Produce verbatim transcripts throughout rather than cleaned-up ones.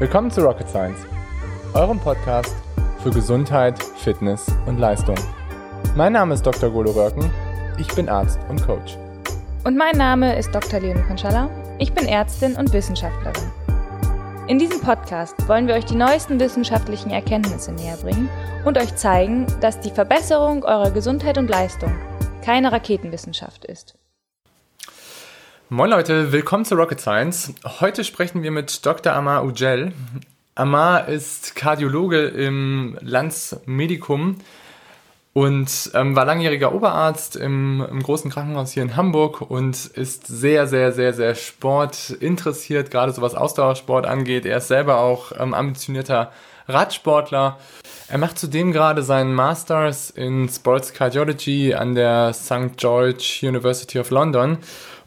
Willkommen zu Rocket Science, eurem Podcast für Gesundheit, Fitness und Leistung. Mein Name ist Doktor Golo Röcken, ich bin Arzt und Coach. Und mein Name ist Doktor Leonie Konchala, ich bin Ärztin und Wissenschaftlerin. In diesem Podcast wollen wir euch die neuesten wissenschaftlichen Erkenntnisse näherbringen und euch zeigen, dass die Verbesserung eurer Gesundheit und Leistung keine Raketenwissenschaft ist. Moin Leute, willkommen zu Rocket Science. Heute sprechen wir mit Doktor Amar Ujel. Amar ist Kardiologe im Landsmedikum und ähm, war langjähriger Oberarzt im, im großen Krankenhaus hier in Hamburg und ist sehr, sehr, sehr, sehr sportinteressiert, gerade so was Ausdauersport angeht. Er ist selber auch ähm, ambitionierter Radsportler. Er macht zudem gerade seinen Masters in Sports Cardiology an der Sankt George University of London.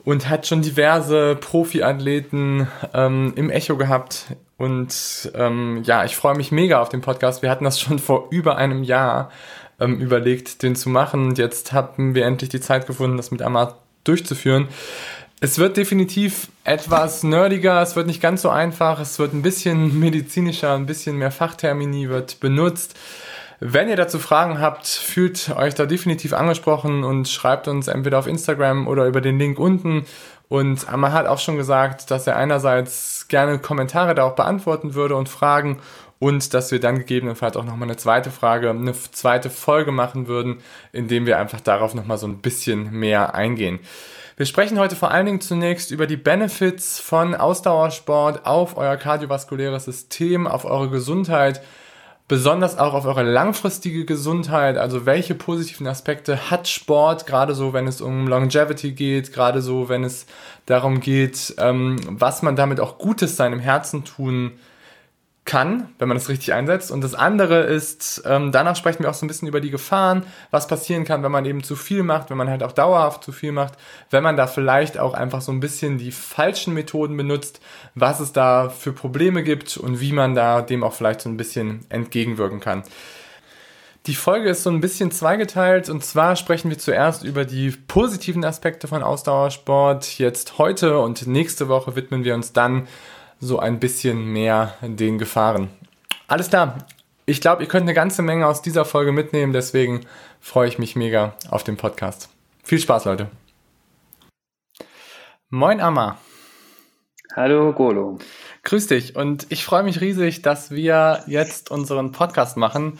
Und hat schon diverse Profiathleten ähm, im Echo gehabt. Und ähm, ja, ich freue mich mega auf den Podcast. Wir hatten das schon vor über einem Jahr ähm, überlegt, den zu machen. Und jetzt haben wir endlich die Zeit gefunden, das mit Amar durchzuführen. Es wird definitiv etwas nerdiger, es wird nicht ganz so einfach. Es wird ein bisschen medizinischer, ein bisschen mehr Fachtermini wird benutzt. Wenn ihr dazu Fragen habt, fühlt euch da definitiv angesprochen und schreibt uns entweder auf Instagram oder über den Link unten. Und Amar hat auch schon gesagt, dass er einerseits gerne Kommentare da auch beantworten würde und Fragen und dass wir dann gegebenenfalls auch nochmal eine zweite Frage, eine zweite Folge machen würden, indem wir einfach darauf nochmal so ein bisschen mehr eingehen. Wir sprechen heute vor allen Dingen zunächst über die Benefits von Ausdauersport auf euer kardiovaskuläres System, auf eure Gesundheit, besonders auch auf eure langfristige Gesundheit, also welche positiven Aspekte hat Sport, gerade so, wenn es um Longevity geht, gerade so, wenn es darum geht, was man damit auch Gutes seinem Herzen tun kann, wenn man es richtig einsetzt. Und das andere ist, danach sprechen wir auch so ein bisschen über die Gefahren, was passieren kann, wenn man eben zu viel macht, wenn man halt auch dauerhaft zu viel macht, wenn man da vielleicht auch einfach so ein bisschen die falschen Methoden benutzt, was es da für Probleme gibt und wie man da dem auch vielleicht so ein bisschen entgegenwirken kann. Die Folge ist so ein bisschen zweigeteilt und zwar sprechen wir zuerst über die positiven Aspekte von Ausdauersport jetzt heute und nächste Woche widmen wir uns dann so ein bisschen mehr den Gefahren. Alles klar, ich glaube, ihr könnt eine ganze Menge aus dieser Folge mitnehmen, deswegen freue ich mich mega auf den Podcast. Viel Spaß, Leute. Moin, Amar. Hallo, Golo. Grüß dich und ich freue mich riesig, dass wir jetzt unseren Podcast machen,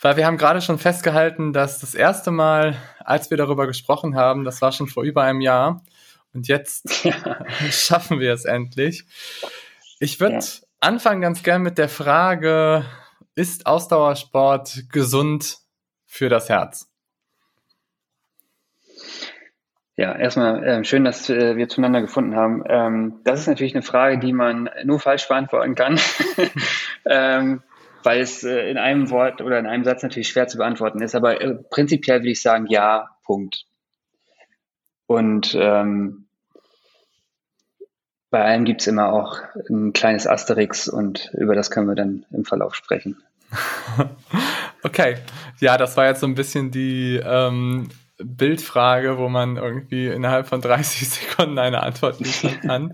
weil wir haben gerade schon festgehalten, dass das erste Mal, als wir darüber gesprochen haben, das war schon vor über einem Jahr und jetzt ja. Schaffen wir es endlich. Ich würde ja. anfangen ganz gern mit der Frage, ist Ausdauersport gesund für das Herz? Ja, erstmal äh, schön, dass äh, wir zueinander gefunden haben. Ähm, das ist natürlich eine Frage, die man nur falsch beantworten kann, ähm, weil es äh, in einem Wort oder in einem Satz natürlich schwer zu beantworten ist. Aber äh, prinzipiell würde ich sagen, ja, Punkt. Und ähm, bei allem gibt es immer auch ein kleines Asterix und über das können wir dann im Verlauf sprechen. Okay, ja, das war jetzt so ein bisschen die ähm, Bildfrage, wo man irgendwie innerhalb von dreißig Sekunden eine Antwort liefern kann.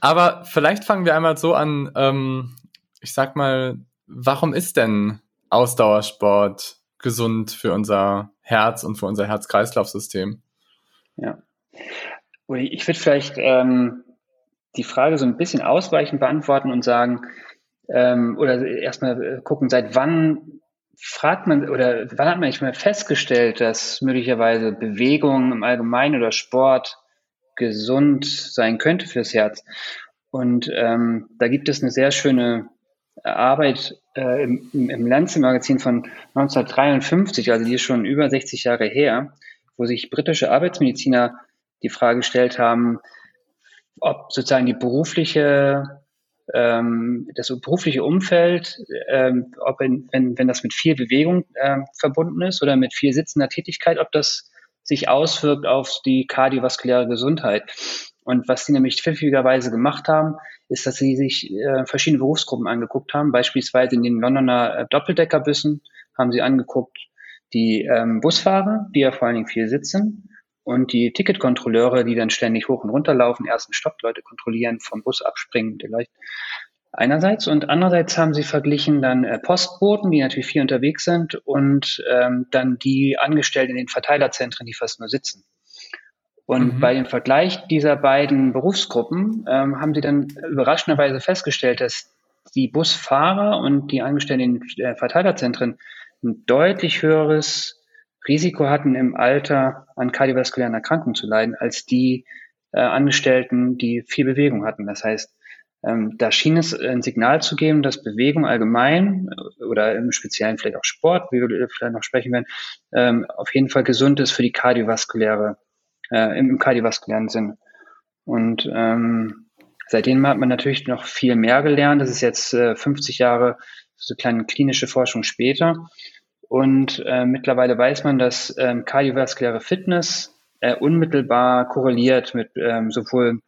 Aber vielleicht fangen wir einmal so an, ähm, ich sag mal, warum ist denn Ausdauersport gesund für unser Herz und für unser Herz-Kreislauf-System? Ja, ich würde vielleicht ähm, die Frage so ein bisschen ausweichend beantworten und sagen, ähm, oder erstmal gucken, seit wann fragt man oder wann hat man nicht mehr festgestellt, dass möglicherweise Bewegung im Allgemeinen oder Sport gesund sein könnte fürs Herz. Und ähm, da gibt es eine sehr schöne Arbeit äh, im, im Lancet-Magazin von neunzehnhundertdreiundfünfzig, also die ist schon über sechzig Jahre her, wo sich britische Arbeitsmediziner die Frage gestellt haben, ob sozusagen die berufliche, ähm, das berufliche Umfeld, ähm, ob in, wenn, wenn das mit viel Bewegung äh, verbunden ist oder mit viel sitzender Tätigkeit, ob das sich auswirkt auf die kardiovaskuläre Gesundheit. Und was sie nämlich pfiffigerweise gemacht haben, ist, dass sie sich äh, verschiedene Berufsgruppen angeguckt haben. Beispielsweise in den Londoner äh, Doppeldeckerbussen haben sie angeguckt, die ähm, Busfahrer, die ja vor allen Dingen viel sitzen, und die Ticketkontrolleure, die dann ständig hoch und runter laufen, ersten Stopp, Leute kontrollieren, vom Bus abspringen, vielleicht. einerseits, und andererseits haben sie verglichen dann Postboten, die natürlich viel unterwegs sind, und ähm, dann die Angestellten in den Verteilerzentren, die fast nur sitzen. Und mhm. bei dem Vergleich dieser beiden Berufsgruppen ähm, haben sie dann überraschenderweise festgestellt, dass die Busfahrer und die Angestellten in den Verteilerzentren ein deutlich höheres Risiko hatten, im Alter an kardiovaskulären Erkrankungen zu leiden, als die äh, Angestellten, die viel Bewegung hatten. Das heißt, ähm, da schien es ein Signal zu geben, dass Bewegung allgemein oder im Speziellen vielleicht auch Sport, wie wir vielleicht noch sprechen werden, ähm, auf jeden Fall gesund ist für die kardiovaskuläre, äh, im, im kardiovaskulären Sinne. Und ähm, seitdem hat man natürlich noch viel mehr gelernt. Das ist jetzt äh, fünfzig Jahre so kleine klinische Forschung später. Und äh, mittlerweile weiß man, dass ähm, kardiovaskuläre Fitness äh, unmittelbar korreliert mit ähm, sowohl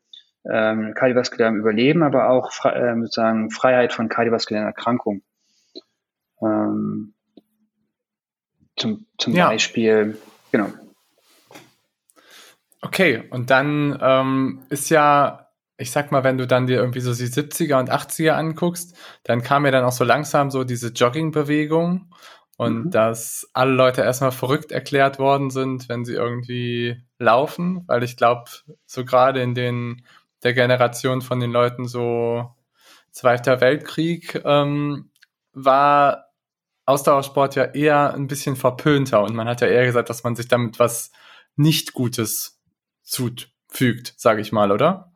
ähm, kardiovaskulärem Überleben, aber auch fre- äh, sozusagen Freiheit von kardiovaskulären Erkrankungen. Ähm, zum zum ja. Beispiel, genau. Okay, und dann ähm, ist ja... Ich sag mal, wenn du dann dir irgendwie so die siebziger und achtziger anguckst, dann kam ja dann auch so langsam so diese Joggingbewegung und mhm. dass alle Leute erstmal verrückt erklärt worden sind, wenn sie irgendwie laufen, weil ich glaube, so gerade in den der Generation von den Leuten so Zweiter Weltkrieg ähm, war Ausdauersport ja eher ein bisschen verpönter und man hat ja eher gesagt, dass man sich damit was nicht Gutes zufügt, sage ich mal, oder?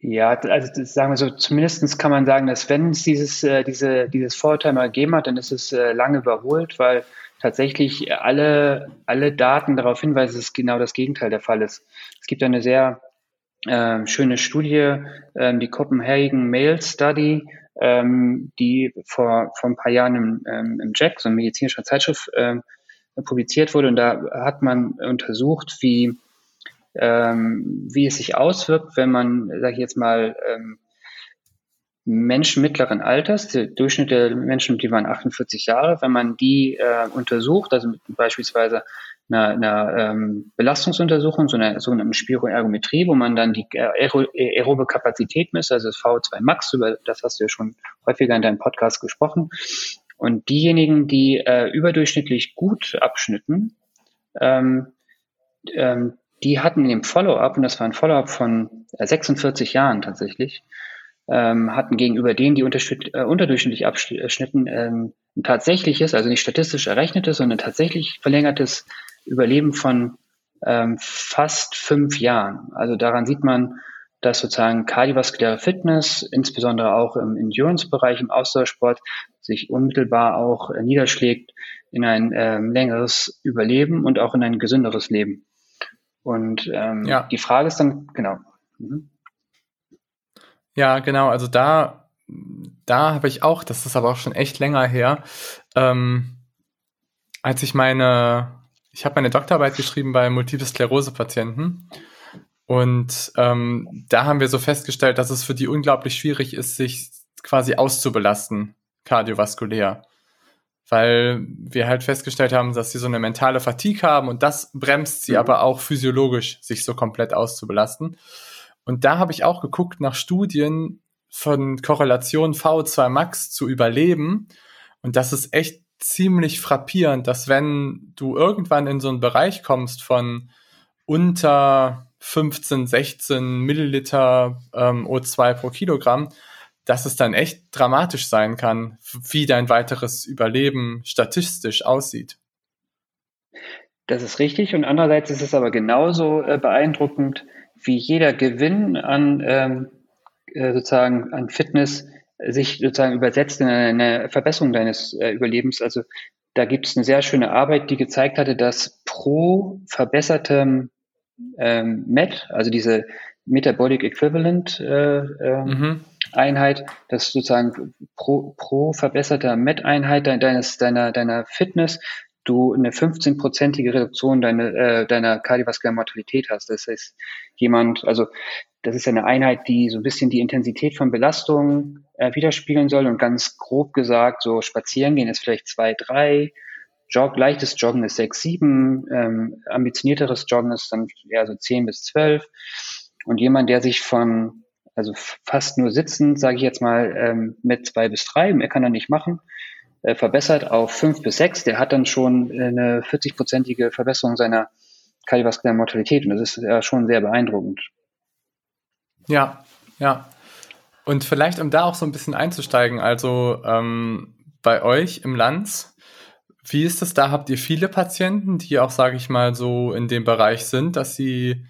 Ja, also das, sagen wir so, zumindest kann man sagen, dass wenn es dieses, äh, diese, dieses Vorurteil mal gegeben hat, dann ist es äh, lange überholt, weil tatsächlich alle, alle Daten darauf hinweisen, dass genau das Gegenteil der Fall ist. Es gibt eine sehr äh, schöne Studie, äh, die Copenhagen Mail Study, ähm, die vor, vor ein paar Jahren im, ähm, im J A C, so eine medizinische Zeitschrift, äh, publiziert wurde. Und da hat man untersucht, wie Ähm, wie es sich auswirkt, wenn man, sage ich jetzt mal, ähm, Menschen mittleren Alters, der Durchschnitt der Menschen, die waren achtundvierzig Jahre, wenn man die äh, untersucht, also mit beispielsweise einer, einer ähm, Belastungsuntersuchung, so einer sogenannten Spiroergometrie, wo man dann die aero- aerobe Kapazität misst, also das V O zwei max, über das hast du ja schon häufiger in deinem Podcast gesprochen. Und diejenigen, die äh, überdurchschnittlich gut abschnitten, ähm, ähm, die hatten in dem Follow-up, und das war ein Follow-up von sechsundvierzig Jahren tatsächlich, ähm, hatten gegenüber denen, die unterstüt- äh, unterdurchschnittlich abschnitten, ähm, ein tatsächliches, also nicht statistisch errechnetes, sondern tatsächlich verlängertes Überleben von ähm, fast fünf Jahren. Also daran sieht man, dass sozusagen kardiovaskuläre Fitness, insbesondere auch im Endurance-Bereich, im Ausdauersport, sich unmittelbar auch äh, niederschlägt in ein äh, längeres Überleben und auch in ein gesünderes Leben. Und ähm, ja. die Frage ist dann, genau. Mhm. Ja, genau, also da, da habe ich auch, das ist aber auch schon echt länger her, ähm, als ich meine, ich habe meine Doktorarbeit geschrieben bei Multiple Sklerose-Patienten und ähm, da haben wir so festgestellt, dass es für die unglaublich schwierig ist, sich quasi auszubelasten, kardiovaskulär. Weil wir halt festgestellt haben, dass sie so eine mentale Fatigue haben und das bremst sie mhm. aber auch physiologisch, sich so komplett auszubelasten. Und da habe ich auch geguckt nach Studien von Korrelation V O zwei max zu Überleben und das ist echt ziemlich frappierend, dass wenn du irgendwann in so einen Bereich kommst von unter fünfzehn, sechzehn Milliliter ähm, O zwei pro Kilogramm, dass es dann echt dramatisch sein kann, wie dein weiteres Überleben statistisch aussieht. Das ist richtig und andererseits ist es aber genauso äh, beeindruckend, wie jeder Gewinn an ähm, äh, sozusagen an Fitness äh, sich sozusagen übersetzt in eine Verbesserung deines äh, Überlebens. Also da gibt es eine sehr schöne Arbeit, die gezeigt hatte, dass pro verbessertem ähm, M E T, also diese Metabolic Equivalent äh, äh, mhm. Einheit, dass sozusagen pro, pro verbesserter M E T-Einheit deines, deiner, deiner Fitness du eine fünfzehnprozentige Reduktion deiner, äh, deiner kardiovaskulären Mortalität hast. Das heißt, jemand, also das ist eine Einheit, die so ein bisschen die Intensität von Belastungen äh, widerspiegeln soll und ganz grob gesagt, so spazieren gehen ist vielleicht zwei, drei, Jog, leichtes Joggen ist sechs, sieben, ähm, ambitionierteres Joggen ist dann eher so zehn bis zwölf und jemand, der sich von also fast nur sitzend, sage ich jetzt mal, ähm, mit zwei bis drei, mehr kann er nicht machen, äh, verbessert auf fünf bis sechs. Der hat dann schon eine vierzigprozentige Verbesserung seiner kardiovaskulären Mortalität und das ist ja schon sehr beeindruckend. Ja, ja. Und vielleicht, um da auch so ein bisschen einzusteigen, also ähm, bei euch im Lands, wie ist das? Da habt ihr viele Patienten, die auch, sage ich mal, so in dem Bereich sind, dass sie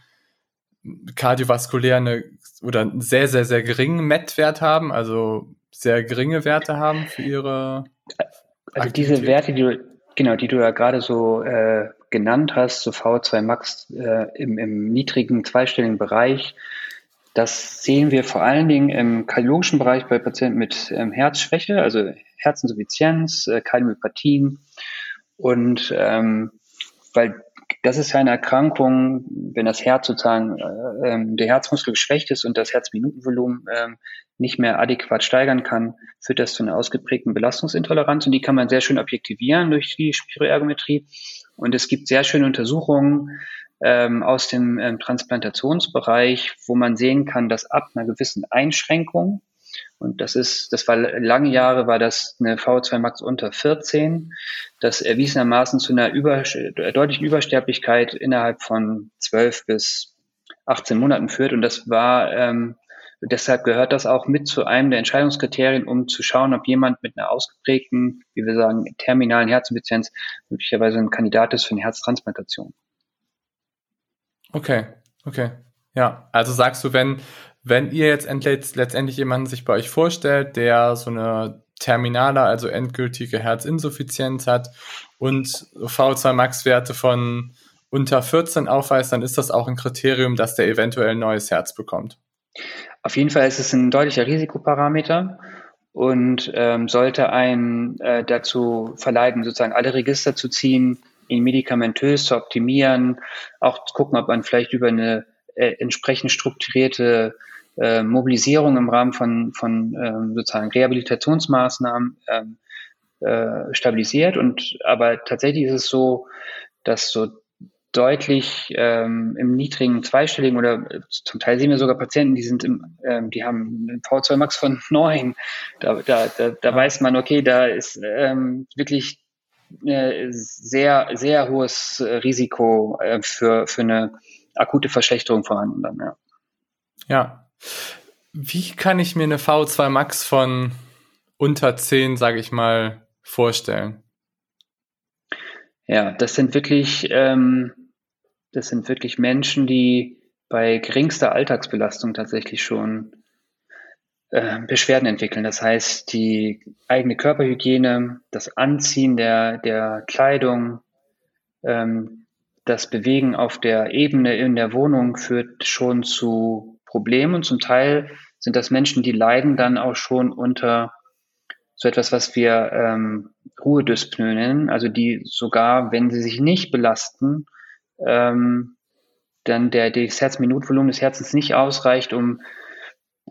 kardiovaskulär eine, oder einen sehr, sehr, sehr geringen M E T-Wert haben, also sehr geringe Werte haben für ihre Also Aktivität. Diese Werte, die du, genau, die du ja gerade so äh, genannt hast, so V O zwei max äh, im, im niedrigen zweistelligen Bereich, das sehen wir vor allen Dingen im kardiologischen Bereich bei Patienten mit ähm, Herzschwäche, also Herzinsuffizienz, äh, Kardiomyopathien. Und ähm, weil das ist ja eine Erkrankung, wenn das Herz sozusagen, äh, der Herzmuskel geschwächt ist und das Herzminutenvolumen äh, nicht mehr adäquat steigern kann, führt das zu einer ausgeprägten Belastungsintoleranz. Und die kann man sehr schön objektivieren durch die Spiroergometrie. Und es gibt sehr schöne Untersuchungen ähm, aus dem ähm, Transplantationsbereich, wo man sehen kann, dass ab einer gewissen Einschränkung, und das ist, das war lange Jahre, war das eine V O zwei max unter vierzehn, das erwiesenermaßen zu einer über, deutlichen Übersterblichkeit innerhalb von zwölf bis achtzehn Monaten führt. Und das war, ähm, deshalb gehört das auch mit zu einem der Entscheidungskriterien, um zu schauen, ob jemand mit einer ausgeprägten, wie wir sagen, terminalen Herzinsuffizienz möglicherweise ein Kandidat ist für eine Herztransplantation. Okay, okay. Ja, also sagst du, wenn Wenn ihr jetzt letztendlich jemanden sich bei euch vorstellt, der so eine terminale, also endgültige Herzinsuffizienz hat und V O zwei max-Werte von unter vierzehn aufweist, dann ist das auch ein Kriterium, dass der eventuell ein neues Herz bekommt. Auf jeden Fall ist es ein deutlicher Risikoparameter und ähm, sollte einen äh, dazu verleiten, sozusagen alle Register zu ziehen, ihn medikamentös zu optimieren, auch zu gucken, ob man vielleicht über eine äh, entsprechend strukturierte Äh, Mobilisierung im Rahmen von, von ähm, sozusagen Rehabilitationsmaßnahmen ähm, äh, stabilisiert. Und aber tatsächlich ist es so, dass so deutlich ähm, im niedrigen zweistelligen oder äh, zum Teil sehen wir sogar Patienten, die sind im, ähm, die haben einen V O zwei max von neun. Da, da, da, da weiß man, okay, da ist ähm, wirklich äh, sehr, sehr hohes äh, Risiko äh, für, für eine akute Verschlechterung vorhanden dann, ja. Ja. Wie kann ich mir eine V O zwei max von unter zehn, sage ich mal, vorstellen? Ja, das sind wirklich, ähm, das sind wirklich Menschen, die bei geringster Alltagsbelastung tatsächlich schon äh, Beschwerden entwickeln. Das heißt, die eigene Körperhygiene, das Anziehen der, der Kleidung, ähm, das Bewegen auf der Ebene in der Wohnung führt schon zu Problem und zum Teil sind das Menschen, die leiden dann auch schon unter so etwas, was wir ähm, Ruhedyspnö nennen, also die sogar, wenn sie sich nicht belasten, ähm, dann der, das Herzminutenvolumen des Herzens nicht ausreicht, um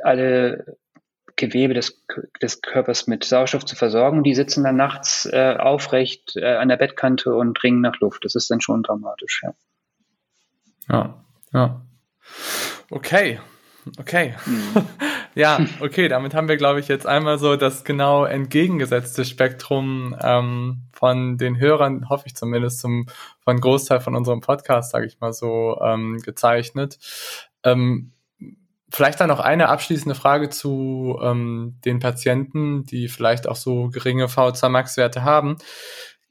alle Gewebe des, des Körpers mit Sauerstoff zu versorgen. Die sitzen dann nachts äh, aufrecht äh, an der Bettkante und ringen nach Luft. Das ist dann schon dramatisch. Ja, ja. ja. Okay, okay. Mhm. Ja, okay, damit haben wir, glaube ich, jetzt einmal so das genau entgegengesetzte Spektrum ähm, von den Hörern, hoffe ich zumindest, zum von Großteil von unserem Podcast, sage ich mal so, ähm, gezeichnet. Ähm, vielleicht dann noch eine abschließende Frage zu ähm, den Patienten, die vielleicht auch so geringe V O zwei max-Werte haben.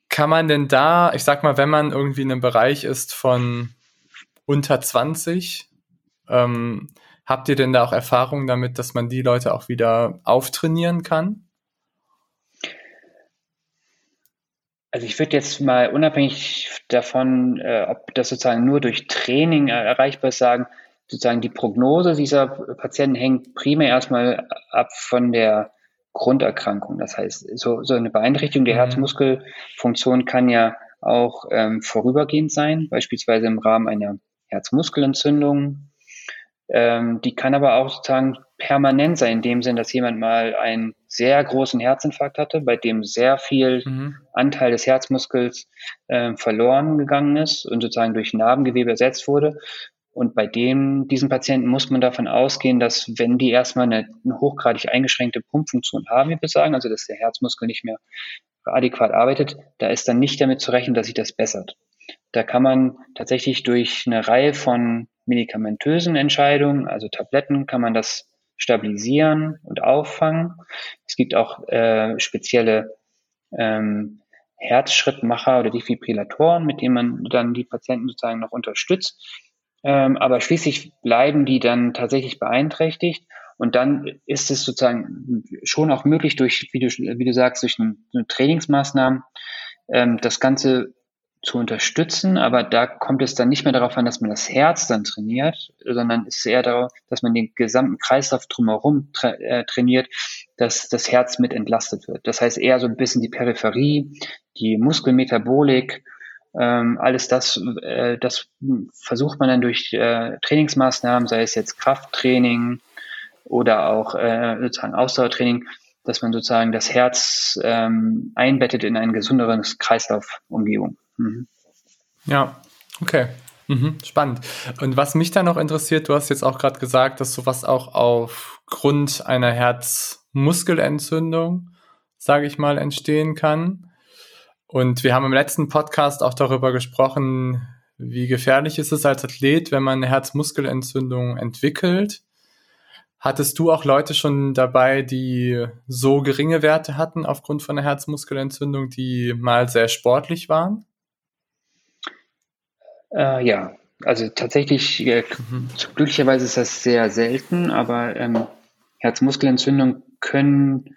Kann man denn da, ich sag mal, wenn man irgendwie in einem Bereich ist von unter zwanzig, Ähm, habt ihr denn da auch Erfahrungen damit, dass man die Leute auch wieder auftrainieren kann? Also ich würde jetzt mal unabhängig davon, äh, ob das sozusagen nur durch Training äh, erreichbar ist, sagen, sozusagen die Prognose dieser Patienten hängt primär erstmal ab von der Grunderkrankung. Das heißt, so, so eine Beeinträchtigung der mhm. Herzmuskelfunktion kann ja auch ähm, vorübergehend sein, beispielsweise im Rahmen einer Herzmuskelentzündung. Ähm, die kann aber auch sozusagen permanent sein, in dem Sinn, dass jemand mal einen sehr großen Herzinfarkt hatte, bei dem sehr viel mhm. Anteil des Herzmuskels äh, verloren gegangen ist und sozusagen durch Narbengewebe ersetzt wurde. Und bei dem, diesen Patienten muss man davon ausgehen, dass wenn die erstmal eine, eine hochgradig eingeschränkte Pumpfunktion haben, wie wir sagen, also dass der Herzmuskel nicht mehr adäquat arbeitet, da ist dann nicht damit zu rechnen, dass sich das bessert. Da kann man tatsächlich durch eine Reihe von medikamentösen Entscheidungen, also Tabletten, kann man das stabilisieren und auffangen. Es gibt auch äh, spezielle ähm, Herzschrittmacher oder Defibrillatoren, mit denen man dann die Patienten sozusagen noch unterstützt. Ähm, aber schließlich bleiben die dann tatsächlich beeinträchtigt. Und dann ist es sozusagen schon auch möglich, durch, wie du, wie du sagst, durch eine, eine Trainingsmaßnahmen ähm, das Ganze zu unterstützen. Aber da kommt es dann nicht mehr darauf an, dass man das Herz dann trainiert, sondern es ist eher darauf, dass man den gesamten Kreislauf drumherum tra äh, trainiert, dass das Herz mit entlastet wird. Das heißt eher so ein bisschen die Peripherie, die Muskelmetabolik, ähm, alles das, äh, das versucht man dann durch äh, Trainingsmaßnahmen, sei es jetzt Krafttraining, oder auch äh, sozusagen Ausdauertraining, dass man sozusagen das Herz ähm, einbettet in eine gesündere Kreislaufumgebung. Mhm. Ja, okay. Mhm. Spannend. Und was mich da noch interessiert, du hast jetzt auch gerade gesagt, dass sowas auch aufgrund einer Herzmuskelentzündung, sage ich mal, entstehen kann. Und wir haben im letzten Podcast auch darüber gesprochen, wie gefährlich ist es als Athlet, wenn man eine Herzmuskelentzündung entwickelt. Hattest du auch Leute schon dabei, die so geringe Werte hatten aufgrund von einer Herzmuskelentzündung, die mal sehr sportlich waren? Äh, ja, also tatsächlich, äh, mhm. glücklicherweise ist das sehr selten, aber ähm, Herzmuskelentzündungen können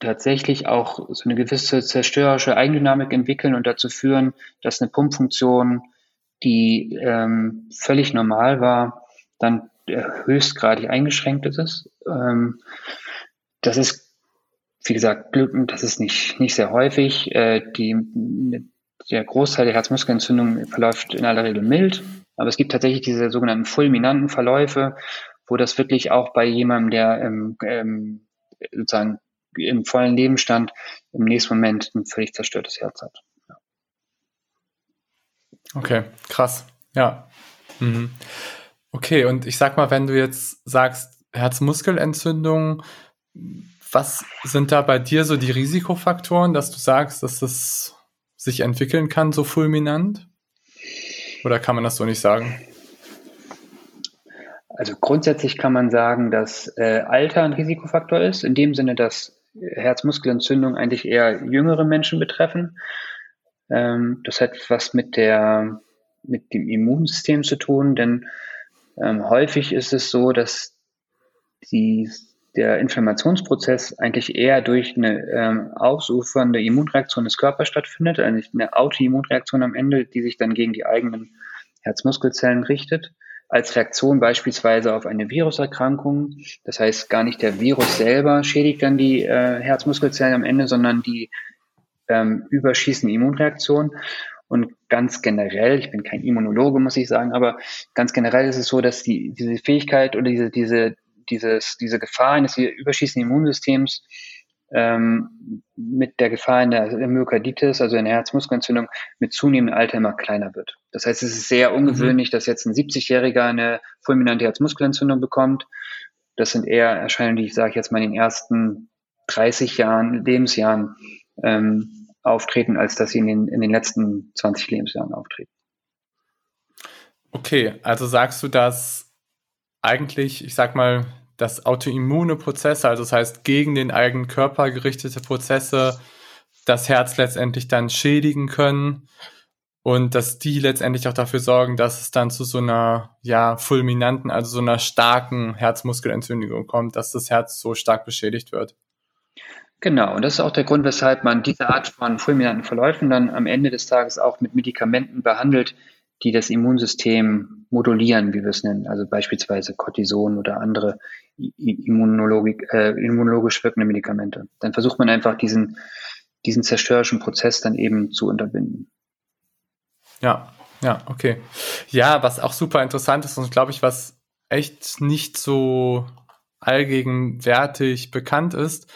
tatsächlich auch so eine gewisse zerstörerische Eigendynamik entwickeln und dazu führen, dass eine Pumpfunktion, die ähm, völlig normal war, dann höchstgradig eingeschränkt ist. Das ist, wie gesagt, glückend, das ist nicht, nicht sehr häufig. Die, der Großteil der Herzmuskelentzündung verläuft in aller Regel mild, aber es gibt tatsächlich diese sogenannten fulminanten Verläufe, wo das wirklich auch bei jemandem, der im, im, sozusagen im vollen Lebensstand im nächsten Moment ein völlig zerstörtes Herz hat. Ja. Okay, krass. Ja. Mhm. Okay, und ich sag mal, wenn du jetzt sagst, Herzmuskelentzündung, was sind da bei dir so die Risikofaktoren, dass du sagst, dass das sich entwickeln kann, so fulminant? Oder kann man das so nicht sagen? Also grundsätzlich kann man sagen, dass äh, Alter ein Risikofaktor ist, in dem Sinne, dass Herzmuskelentzündungen eigentlich eher jüngere Menschen betreffen. Ähm, das hat was mit der, mit dem Immunsystem zu tun, denn Ähm, häufig ist es so, dass die, der Inflammationsprozess eigentlich eher durch eine ähm, ausufernde Immunreaktion des Körpers stattfindet, also eine Autoimmunreaktion am Ende, die sich dann gegen die eigenen Herzmuskelzellen richtet, als Reaktion beispielsweise auf eine Viruserkrankung. Das heißt, gar nicht der Virus selber schädigt dann die äh, Herzmuskelzellen am Ende, sondern die ähm, überschießende Immunreaktion. Und ganz generell, ich bin kein Immunologe, muss ich sagen, aber ganz generell ist es so, dass die, diese Fähigkeit oder diese, diese, dieses, diese Gefahr eines überschießenden Immunsystems ähm, mit der Gefahr in der Myokarditis, also in der Herzmuskelentzündung, mit zunehmendem Alter immer kleiner wird. Das heißt, es ist sehr ungewöhnlich, mhm. dass jetzt ein siebzigjähriger eine fulminante Herzmuskelentzündung bekommt. Das sind eher Erscheinungen, die ich sage jetzt mal in den ersten dreißig Jahren, Lebensjahren, ähm, auftreten, als dass sie in den, in den letzten zwanzig Lebensjahren auftreten. Okay, also sagst du, dass eigentlich, ich sag mal, dass autoimmune Prozesse, also das heißt gegen den eigenen Körper gerichtete Prozesse, das Herz letztendlich dann schädigen können und dass die letztendlich auch dafür sorgen, dass es dann zu so einer, ja, fulminanten, also so einer starken Herzmuskelentzündung kommt, dass das Herz so stark beschädigt wird. Genau, und das ist auch der Grund, weshalb man diese Art von fulminanten Verläufen dann am Ende des Tages auch mit Medikamenten behandelt, die das Immunsystem modulieren, wie wir es nennen, also beispielsweise Cortison oder andere immunologisch, äh, immunologisch wirkende Medikamente. Dann versucht man einfach, diesen, diesen zerstörerischen Prozess dann eben zu unterbinden. Ja, ja, okay. Ja, was auch super interessant ist und, glaube ich, was echt nicht so allgegenwärtig bekannt ist,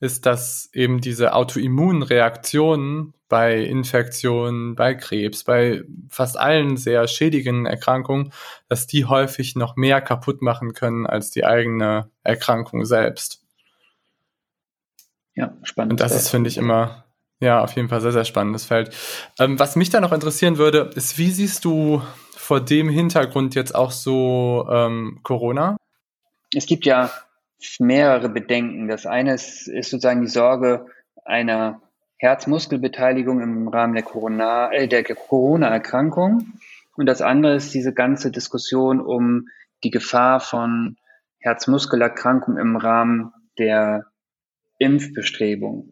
ist, dass eben diese Autoimmunreaktionen bei Infektionen, bei Krebs, bei fast allen sehr schädigenden Erkrankungen, dass die häufig noch mehr kaputt machen können als die eigene Erkrankung selbst. Ja, spannend. Und das ist, finde ich, immer, ja, auf jeden Fall sehr, sehr spannendes Feld. Ähm, was mich da noch interessieren würde, ist, wie siehst du vor dem Hintergrund jetzt auch so ähm, Corona? Es gibt ja mehrere Bedenken. Das eine ist, ist sozusagen die Sorge einer Herzmuskelbeteiligung im Rahmen der Corona, äh, der Corona-Erkrankung. Und das andere ist diese ganze Diskussion um die Gefahr von Herzmuskelerkrankung im Rahmen der Impfbestrebung.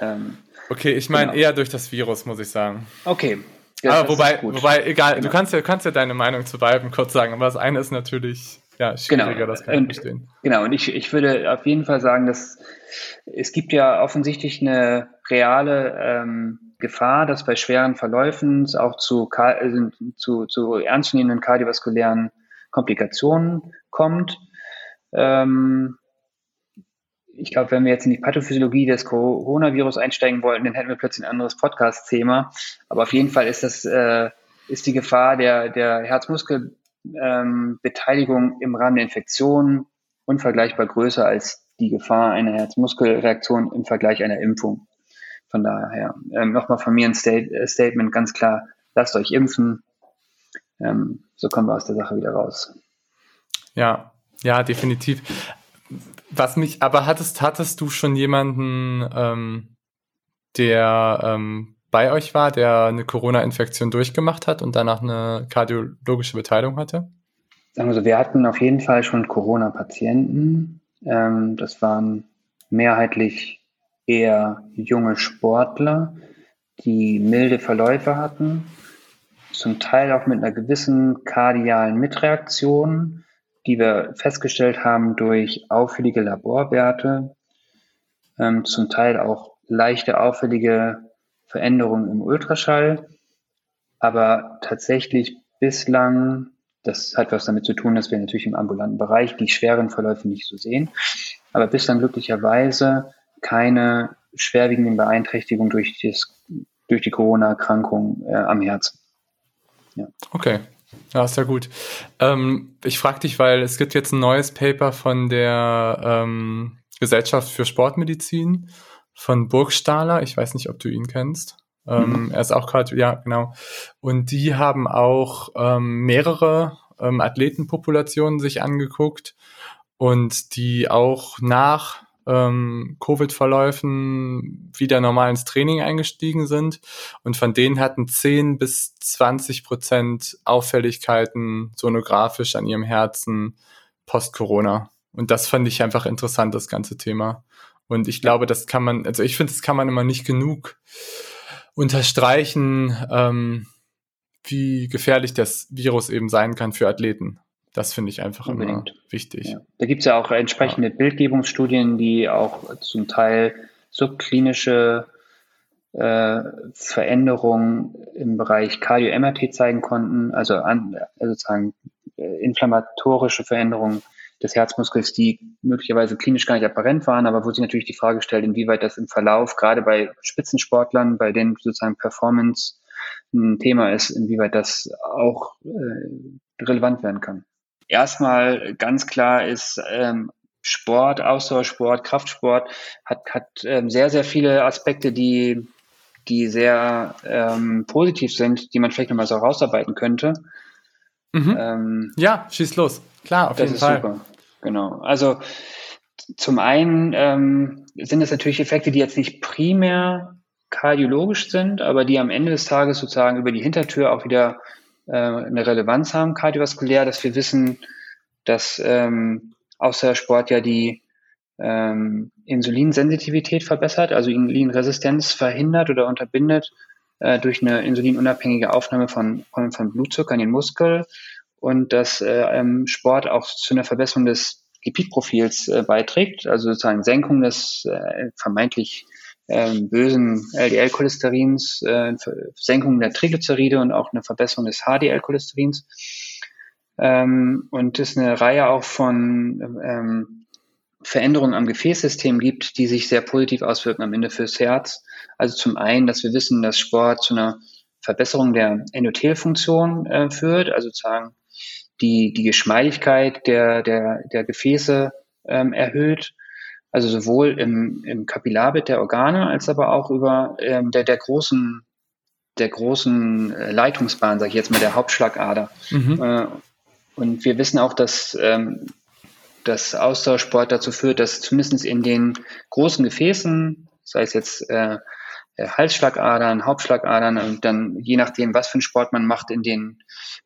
Ähm, okay, ich meine genau. Eher durch das Virus, muss ich sagen. Okay. Das, aber das wobei, ist gut. wobei, egal, genau. du kannst ja, kannst ja deine Meinung zu beiden kurz sagen, aber das eine ist natürlich ja schwieriger, genau. das kann ich und, verstehen. Genau, und ich, ich würde auf jeden Fall sagen, dass es gibt ja offensichtlich eine reale ähm, Gefahr, dass bei schweren Verläufen es auch zu, äh, zu, zu ernstzunehmenden kardiovaskulären Komplikationen kommt. Ähm, Ich glaube, wenn wir jetzt in die Pathophysiologie des Coronavirus einsteigen wollten, dann hätten wir plötzlich ein anderes Podcast-Thema. Aber auf jeden Fall ist das äh, ist die Gefahr der, der Herzmuskelbeteiligung ähm, im Rahmen der Infektion unvergleichbar größer als die Gefahr einer Herzmuskelreaktion im Vergleich einer Impfung. Von daher ähm, nochmal von mir ein State- Statement, ganz klar, lasst euch impfen. Ähm, so kommen wir aus der Sache wieder raus. Ja, ja, definitiv. Was mich, aber hattest, hattest du schon jemanden, ähm, der ähm, bei euch war, der eine Corona-Infektion durchgemacht hat und danach eine kardiologische Beteiligung hatte? Sagen wir so, wir hatten auf jeden Fall schon Corona-Patienten. Ähm, das waren mehrheitlich eher junge Sportler, die milde Verläufe hatten, zum Teil auch mit einer gewissen kardialen Mitreaktion, die wir festgestellt haben durch auffällige Laborwerte, ähm, zum Teil auch leichte auffällige Veränderungen im Ultraschall, aber tatsächlich bislang, das hat was damit zu tun, dass wir natürlich im ambulanten Bereich die schweren Verläufe nicht so sehen, aber bislang glücklicherweise keine schwerwiegenden Beeinträchtigungen durch, das, durch die Corona-Erkrankung äh, am Herzen. Ja. Okay. Ja, ist ja gut. Ähm, ich frage dich, weil es gibt jetzt ein neues Paper von der ähm, Gesellschaft für Sportmedizin von Burgstahler. Ich weiß nicht, ob du ihn kennst. Ähm, mhm. Er ist auch gerade, ja, genau. Und die haben auch ähm, mehrere ähm, Athletenpopulationen sich angeguckt und die auch nach ähm, Covid-Verläufen wieder normal ins Training eingestiegen sind, und von denen hatten zehn bis zwanzig Prozent Auffälligkeiten sonografisch an ihrem Herzen post-Corona. Und das fand ich einfach interessant, das ganze Thema. Und ich glaube, das kann man, also ich finde, das kann man immer nicht genug unterstreichen, ähm, wie gefährlich das Virus eben sein kann für Athleten. Das finde ich einfach unbedingt immer wichtig. Ja. Da gibt es ja auch entsprechende ja. Bildgebungsstudien, die auch zum Teil subklinische äh, Veränderungen im Bereich Cardio-M R T zeigen konnten, also, an, also sozusagen äh, inflammatorische Veränderungen des Herzmuskels, die möglicherweise klinisch gar nicht apparent waren, aber wo sich natürlich die Frage stellt, inwieweit das im Verlauf, gerade bei Spitzensportlern, bei denen sozusagen Performance ein Thema ist, inwieweit das auch äh, relevant werden kann. Erstmal ganz klar ist, ähm, Sport, Ausdauersport, Kraftsport hat, hat ähm, sehr, sehr viele Aspekte, die, die sehr ähm, positiv sind, die man vielleicht nochmal so rausarbeiten könnte. Mhm. Ähm, ja, schieß los. Klar, auf jeden Fall. Das ist super. Genau. Also zum einen ähm, sind das natürlich Effekte, die jetzt nicht primär kardiologisch sind, aber die am Ende des Tages sozusagen über die Hintertür auch wieder eine Relevanz haben, kardiovaskulär, dass wir wissen, dass ähm, Ausdauersport ja die ähm, Insulinsensitivität verbessert, also Insulinresistenz verhindert oder unterbindet äh, durch eine insulinunabhängige Aufnahme von, von, von Blutzucker in den Muskel, und dass äh, ähm, Sport auch zu einer Verbesserung des Lipidprofils äh, beiträgt, also sozusagen Senkung des äh, vermeintlich Ähm, bösen L D L-Cholesterins, äh, Senkung der Triglyceride und auch eine Verbesserung des H D L-Cholesterins. Ähm, und ist eine Reihe auch von ähm, Veränderungen am Gefäßsystem gibt, die sich sehr positiv auswirken am Ende fürs Herz. Also zum einen, dass wir wissen, dass Sport zu einer Verbesserung der Endothelfunktion äh, führt, also sozusagen die, die Geschmeidigkeit der, der, der Gefäße ähm, erhöht, also sowohl im, im Kapillarbett der Organe als aber auch über ähm, der, der großen, der großen Leitungsbahn, sage ich jetzt mal, der Hauptschlagader. Mhm. Äh, und wir wissen auch, dass ähm, dass Austauschsport dazu führt, dass zumindest in den großen Gefäßen, sei es jetzt äh, Halsschlagadern, Hauptschlagadern und dann je nachdem, was für einen Sport man macht, in den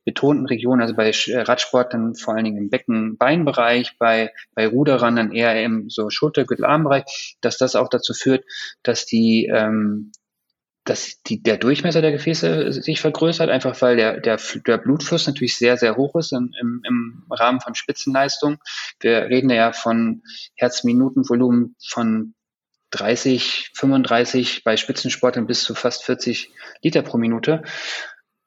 betonten Regionen, also bei Radsport dann vor allen Dingen im Becken-Beinbereich, bei, bei Ruderern dann eher im so Schulter-Gürtel-Armbereich, dass das auch dazu führt, dass die ähm, dass die, der Durchmesser der Gefäße sich vergrößert, einfach weil der, der, der Blutfluss natürlich sehr, sehr hoch ist im, im Rahmen von Spitzenleistung. Wir reden ja von Herzminutenvolumen von dreißig, fünfunddreißig bei Spitzensportlern bis zu fast vierzig Liter pro Minute.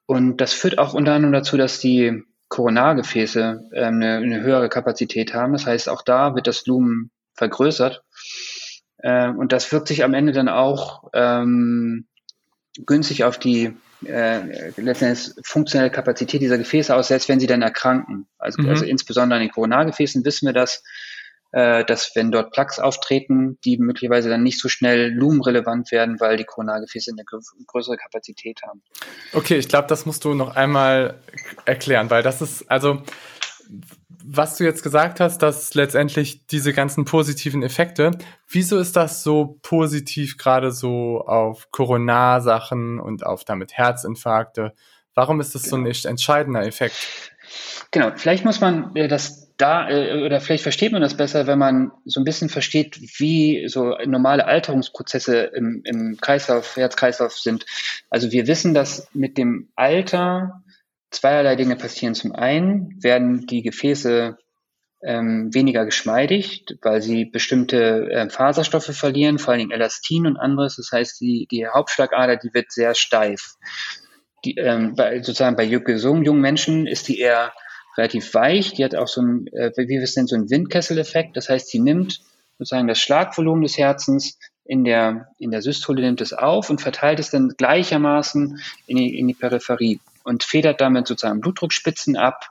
Und das führt auch unter anderem dazu, dass die Koronargefäße äh, eine, eine höhere Kapazität haben. Das heißt, auch da wird das Lumen vergrößert. Äh, und das wirkt sich am Ende dann auch ähm, günstig auf die äh, letztendlich funktionelle Kapazität dieser Gefäße aus, selbst wenn sie dann erkranken. Also, mhm. also insbesondere an den Koronargefäßen wissen wir das, äh, dass wenn dort Plaques auftreten, die möglicherweise dann nicht so schnell lumenrelevant werden, weil die Koronargefäße eine größere Kapazität haben. Okay, ich glaube, das musst du noch einmal erklären, weil das ist, also was du jetzt gesagt hast, dass letztendlich diese ganzen positiven Effekte, wieso ist das so positiv gerade so auf Corona-Sachen und auf damit Herzinfarkte? Warum ist das genau. so ein entscheidender Effekt? Genau, vielleicht muss man das da, oder vielleicht versteht man das besser, wenn man so ein bisschen versteht, wie so normale Alterungsprozesse im, im Kreislauf, Herz-Kreislauf sind. Also wir wissen, dass mit dem Alter zweierlei Dinge passieren. Zum einen werden die Gefäße ähm, weniger geschmeidig, weil sie bestimmte äh, Faserstoffe verlieren, vor allen Dingen Elastin und anderes. Das heißt, die, die Hauptschlagader, die wird sehr steif. Die, ähm, bei, sozusagen bei gesunden jungen Menschen ist die eher relativ weich. Die hat auch so einen, äh, wie wir es nennen, so einen Windkessel-Effekt. Das heißt, sie nimmt sozusagen das Schlagvolumen des Herzens in der, in der Systole, nimmt es auf und verteilt es dann gleichermaßen in die, in die Peripherie und federt damit sozusagen Blutdruckspitzen ab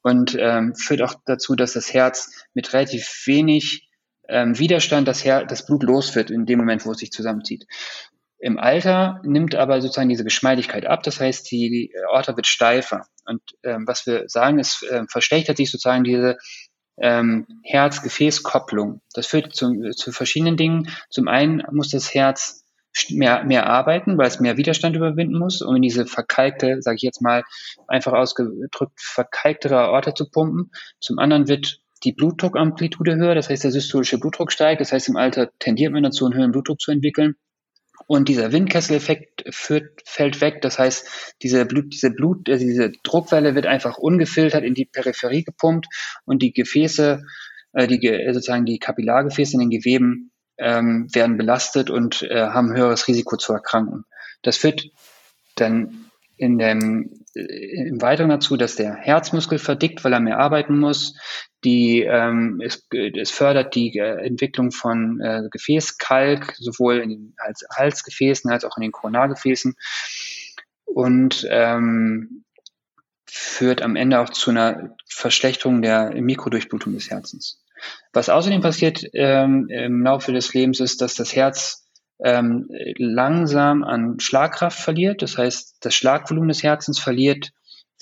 und ähm, führt auch dazu, dass das Herz mit relativ wenig ähm, Widerstand das, Her- das Blut los wird in dem Moment, wo es sich zusammenzieht. Im Alter nimmt aber sozusagen diese Geschmeidigkeit ab, das heißt, die Aorta wird steifer. Und ähm, was wir sagen, es äh, verschlechtert sich sozusagen diese ähm, Herz-Gefäß-Kopplung. Das führt zu, zu verschiedenen Dingen. Zum einen muss das Herz mehr mehr arbeiten, weil es mehr Widerstand überwinden muss, um in diese verkalkte, sage ich jetzt mal, einfach ausgedrückt verkalktere Aorta zu pumpen. Zum anderen wird die Blutdruckamplitude höher, das heißt, der systolische Blutdruck steigt, das heißt, im Alter tendiert man dazu, einen höheren Blutdruck zu entwickeln. Und dieser Windkessel-Effekt führt, fällt weg, das heißt, diese Blut, diese Blut, also diese Druckwelle wird einfach ungefiltert in die Peripherie gepumpt und die Gefäße, die sozusagen die Kapillargefäße in den Geweben ähm, werden belastet und äh, haben ein höheres Risiko zu erkranken. Das führt dann in dem, äh, im Weiteren dazu, dass der Herzmuskel verdickt, weil er mehr arbeiten muss. Die, ähm, es, es fördert die äh, Entwicklung von äh, Gefäßkalk, sowohl in den als Halsgefäßen als auch in den Koronargefäßen und ähm, führt am Ende auch zu einer Verschlechterung der Mikrodurchblutung des Herzens. Was außerdem passiert ähm, im Laufe des Lebens ist, dass das Herz ähm, langsam an Schlagkraft verliert. Das heißt, das Schlagvolumen des Herzens verliert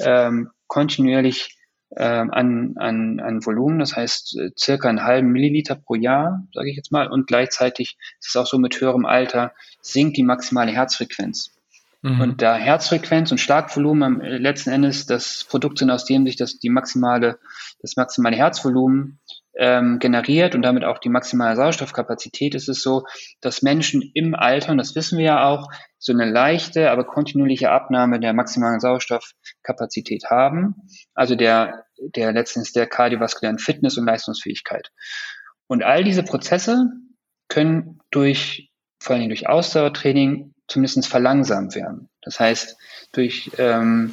ähm, kontinuierlich ähm, an, an, an Volumen. Das heißt, äh, circa einen halben Milliliter pro Jahr, sage ich jetzt mal. Und gleichzeitig ist es auch so, mit höherem Alter sinkt die maximale Herzfrequenz. Mhm. Und da Herzfrequenz und Schlagvolumen am äh, letzten Endes das Produkt sind, aus dem sich das, die maximale, das maximale Herzvolumen Ähm, generiert und damit auch die maximale Sauerstoffkapazität, ist es so, dass Menschen im Alter, und das wissen wir ja auch, so eine leichte, aber kontinuierliche Abnahme der maximalen Sauerstoffkapazität haben, also der, der letztens der kardiovaskulären Fitness und Leistungsfähigkeit. Und all diese Prozesse können durch, vor allem durch Ausdauertraining, zumindest verlangsamt werden. Das heißt, durch ähm,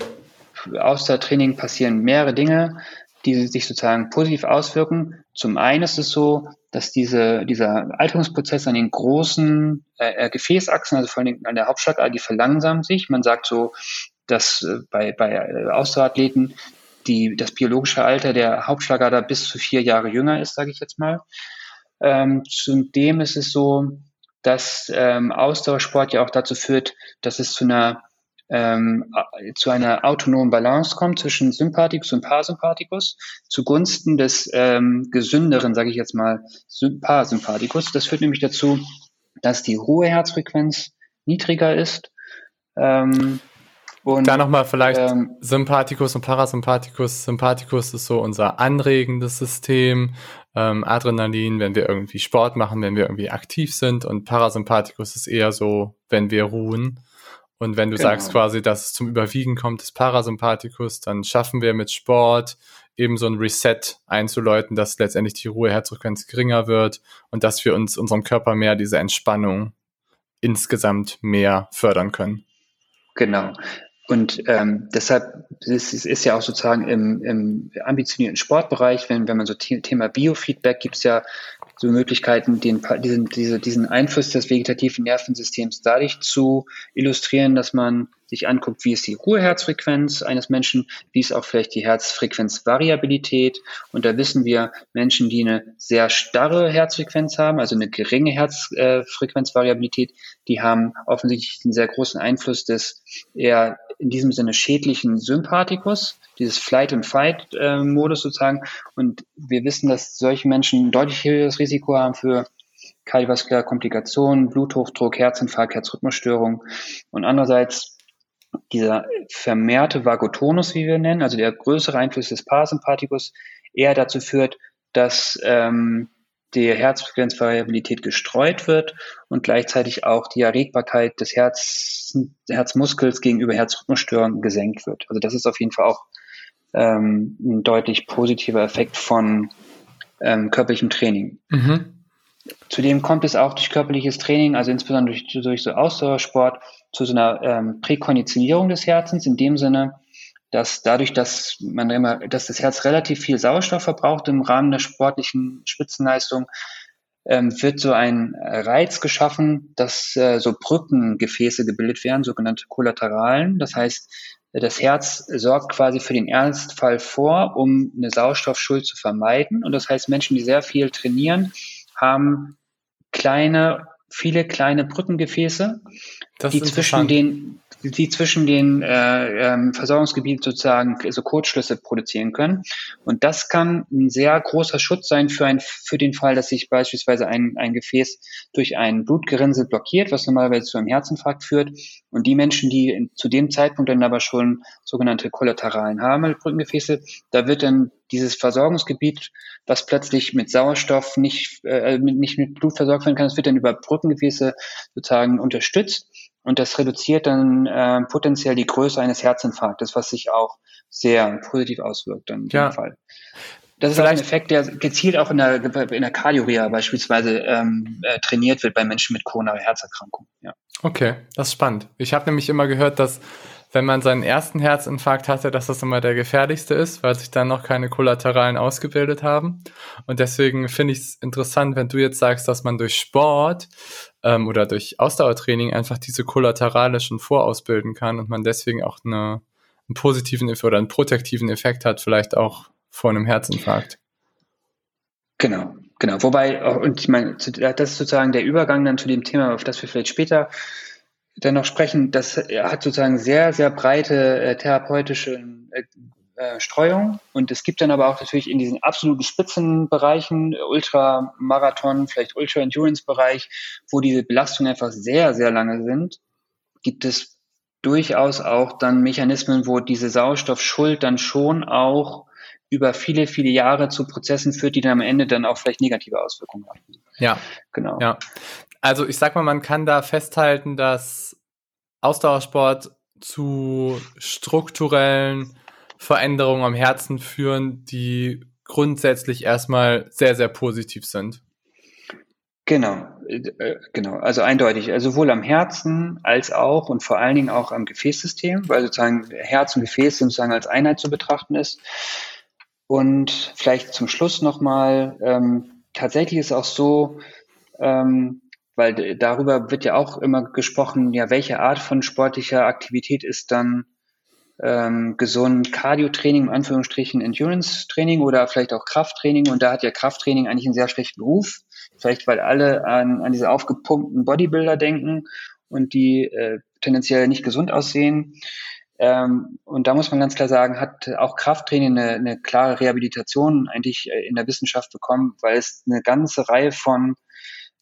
Ausdauertraining passieren mehrere Dinge. die sich sozusagen positiv auswirken. Zum einen ist es so, dass diese, dieser Alterungsprozess an den großen äh, Gefäßachsen, also vor allem an der Hauptschlagader, die verlangsamt sich. Man sagt so, dass äh, bei, bei Ausdauerathleten die, das biologische Alter der Hauptschlagader bis zu vier Jahre jünger ist, sage ich jetzt mal. Ähm, zudem ist es so, dass ähm, Ausdauersport ja auch dazu führt, dass es zu einer Ähm, zu einer autonomen Balance kommt zwischen Sympathikus und Parasympathikus zugunsten des ähm, gesünderen, sage ich jetzt mal, Parasympathikus. Das führt nämlich dazu, dass die Ruheherzfrequenz niedriger ist. Ähm, und, da nochmal vielleicht ähm, Sympathikus und Parasympathikus. Sympathikus ist so unser anregendes System, ähm, Adrenalin, wenn wir irgendwie Sport machen, wenn wir irgendwie aktiv sind, und Parasympathikus ist eher so, wenn wir ruhen. Und wenn du genau. sagst quasi, dass es zum Überwiegen kommt des Parasympathikus, dann schaffen wir mit Sport eben so ein Reset einzuläuten, dass letztendlich die Ruheherzfrequenz geringer wird und dass wir uns unserem Körper mehr diese Entspannung insgesamt mehr fördern können. Genau. Und ähm, deshalb ist es ja auch sozusagen im, im ambitionierten Sportbereich, wenn, wenn man so The- Thema Biofeedback, gibt es ja so Möglichkeiten, den, diesen, diese, diesen Einfluss des vegetativen Nervensystems dadurch zu illustrieren, dass man sich anguckt, wie ist die Ruheherzfrequenz eines Menschen, wie ist auch vielleicht die Herzfrequenzvariabilität. Und da wissen wir, Menschen, die eine sehr starre Herzfrequenz haben, also eine geringe Herzfrequenzvariabilität, äh, die haben offensichtlich einen sehr großen Einfluss des eher in diesem Sinne schädlichen Sympathikus, dieses Flight-and-Fight-Modus sozusagen. Und wir wissen, dass solche Menschen ein deutlich höheres Risiko haben für kardiovaskuläre Komplikationen, Bluthochdruck, Herzinfarkt, Herzrhythmusstörungen. Und andererseits dieser vermehrte Vagotonus, wie wir nennen, also der größere Einfluss des Parasympathikus, eher dazu führt, dass ähm, die Herzfrequenzvariabilität gestreut wird und gleichzeitig auch die Erregbarkeit des Herz, Herzmuskels gegenüber Herzrhythmusstörungen gesenkt wird. Also das ist auf jeden Fall auch ähm, ein deutlich positiver Effekt von ähm, körperlichem Training. Mhm. Zudem kommt es auch durch körperliches Training, also insbesondere durch, durch so Ausdauersport, zu so einer ähm, Präkonditionierung des Herzens, in dem Sinne, dass dadurch, dass man immer, dass das Herz relativ viel Sauerstoff verbraucht im Rahmen der sportlichen Spitzenleistung, ähm, wird so ein Reiz geschaffen, dass äh, so Brückengefäße gebildet werden, sogenannte Kollateralen. Das heißt, das Herz sorgt quasi für den Ernstfall vor, um eine Sauerstoffschuld zu vermeiden. Und das heißt, Menschen, die sehr viel trainieren, haben kleine, viele kleine Brückengefäße, die zwischen den die zwischen den äh, ähm, Versorgungsgebieten sozusagen so Kurzschlüsse produzieren können. Und das kann ein sehr großer Schutz sein für, ein, für den Fall, dass sich beispielsweise ein, ein Gefäß durch ein Blutgerinnsel blockiert, was normalerweise zu einem Herzinfarkt führt. Und die Menschen, die in, zu dem Zeitpunkt dann aber schon sogenannte Kollateralen haben, Brückengefäße, da wird dann dieses Versorgungsgebiet, was plötzlich mit Sauerstoff nicht, äh, nicht mit Blut versorgt werden kann, das wird dann über Brückengefäße sozusagen unterstützt. Und das reduziert dann äh, potenziell die Größe eines Herzinfarktes, was sich auch sehr positiv auswirkt in ja. dem Fall. Das Vielleicht. ist ein Effekt, der gezielt auch in der, in der Kardio-Reha beispielsweise ähm, äh, trainiert wird bei Menschen mit Koronargefäßerkrankung. Ja. Okay, das ist spannend. Ich habe nämlich immer gehört, dass wenn man seinen ersten Herzinfarkt hatte, dass das immer der gefährlichste ist, weil sich dann noch keine Kollateralen ausgebildet haben. Und deswegen finde ich es interessant, wenn du jetzt sagst, dass man durch Sport ähm, oder durch Ausdauertraining einfach diese Kollaterale schon vorausbilden kann und man deswegen auch eine, einen positiven oder einen protektiven Effekt hat, vielleicht auch vor einem Herzinfarkt. Genau, genau. Wobei, und ich meine, das ist sozusagen der Übergang dann zu dem Thema, auf das wir vielleicht später dennoch sprechen, das hat sozusagen sehr, sehr breite äh, therapeutische äh, äh, Streuung, und es gibt dann aber auch natürlich in diesen absoluten Spitzenbereichen, Ultramarathon, vielleicht Ultra-Endurance-Bereich, wo diese Belastungen einfach sehr, sehr lange sind, gibt es durchaus auch dann Mechanismen, wo diese Sauerstoffschuld dann schon auch über viele, viele Jahre zu Prozessen führt, die dann am Ende dann auch vielleicht negative Auswirkungen haben. Ja, genau. Ja. Also ich sag mal, man kann da festhalten, dass Ausdauersport zu strukturellen Veränderungen am Herzen führen, die grundsätzlich erstmal sehr, sehr positiv sind. Genau, genau. Also eindeutig. Also sowohl am Herzen als auch und vor allen Dingen auch am Gefäßsystem, weil sozusagen Herz und Gefäß sozusagen als Einheit zu betrachten ist. Und vielleicht zum Schluss nochmal, ähm, tatsächlich ist auch so, ähm, weil darüber wird ja auch immer gesprochen, ja, welche Art von sportlicher Aktivität ist dann ähm, gesund? Cardio-Training, in Anführungsstrichen Endurance-Training oder vielleicht auch Krafttraining. Und da hat ja Krafttraining eigentlich einen sehr schlechten Ruf. Vielleicht, weil alle an, an diese aufgepumpten Bodybuilder denken und die äh, tendenziell nicht gesund aussehen. Ähm, und da muss man ganz klar sagen, hat auch Krafttraining eine, eine klare Rehabilitation eigentlich in der Wissenschaft bekommen, weil es eine ganze Reihe von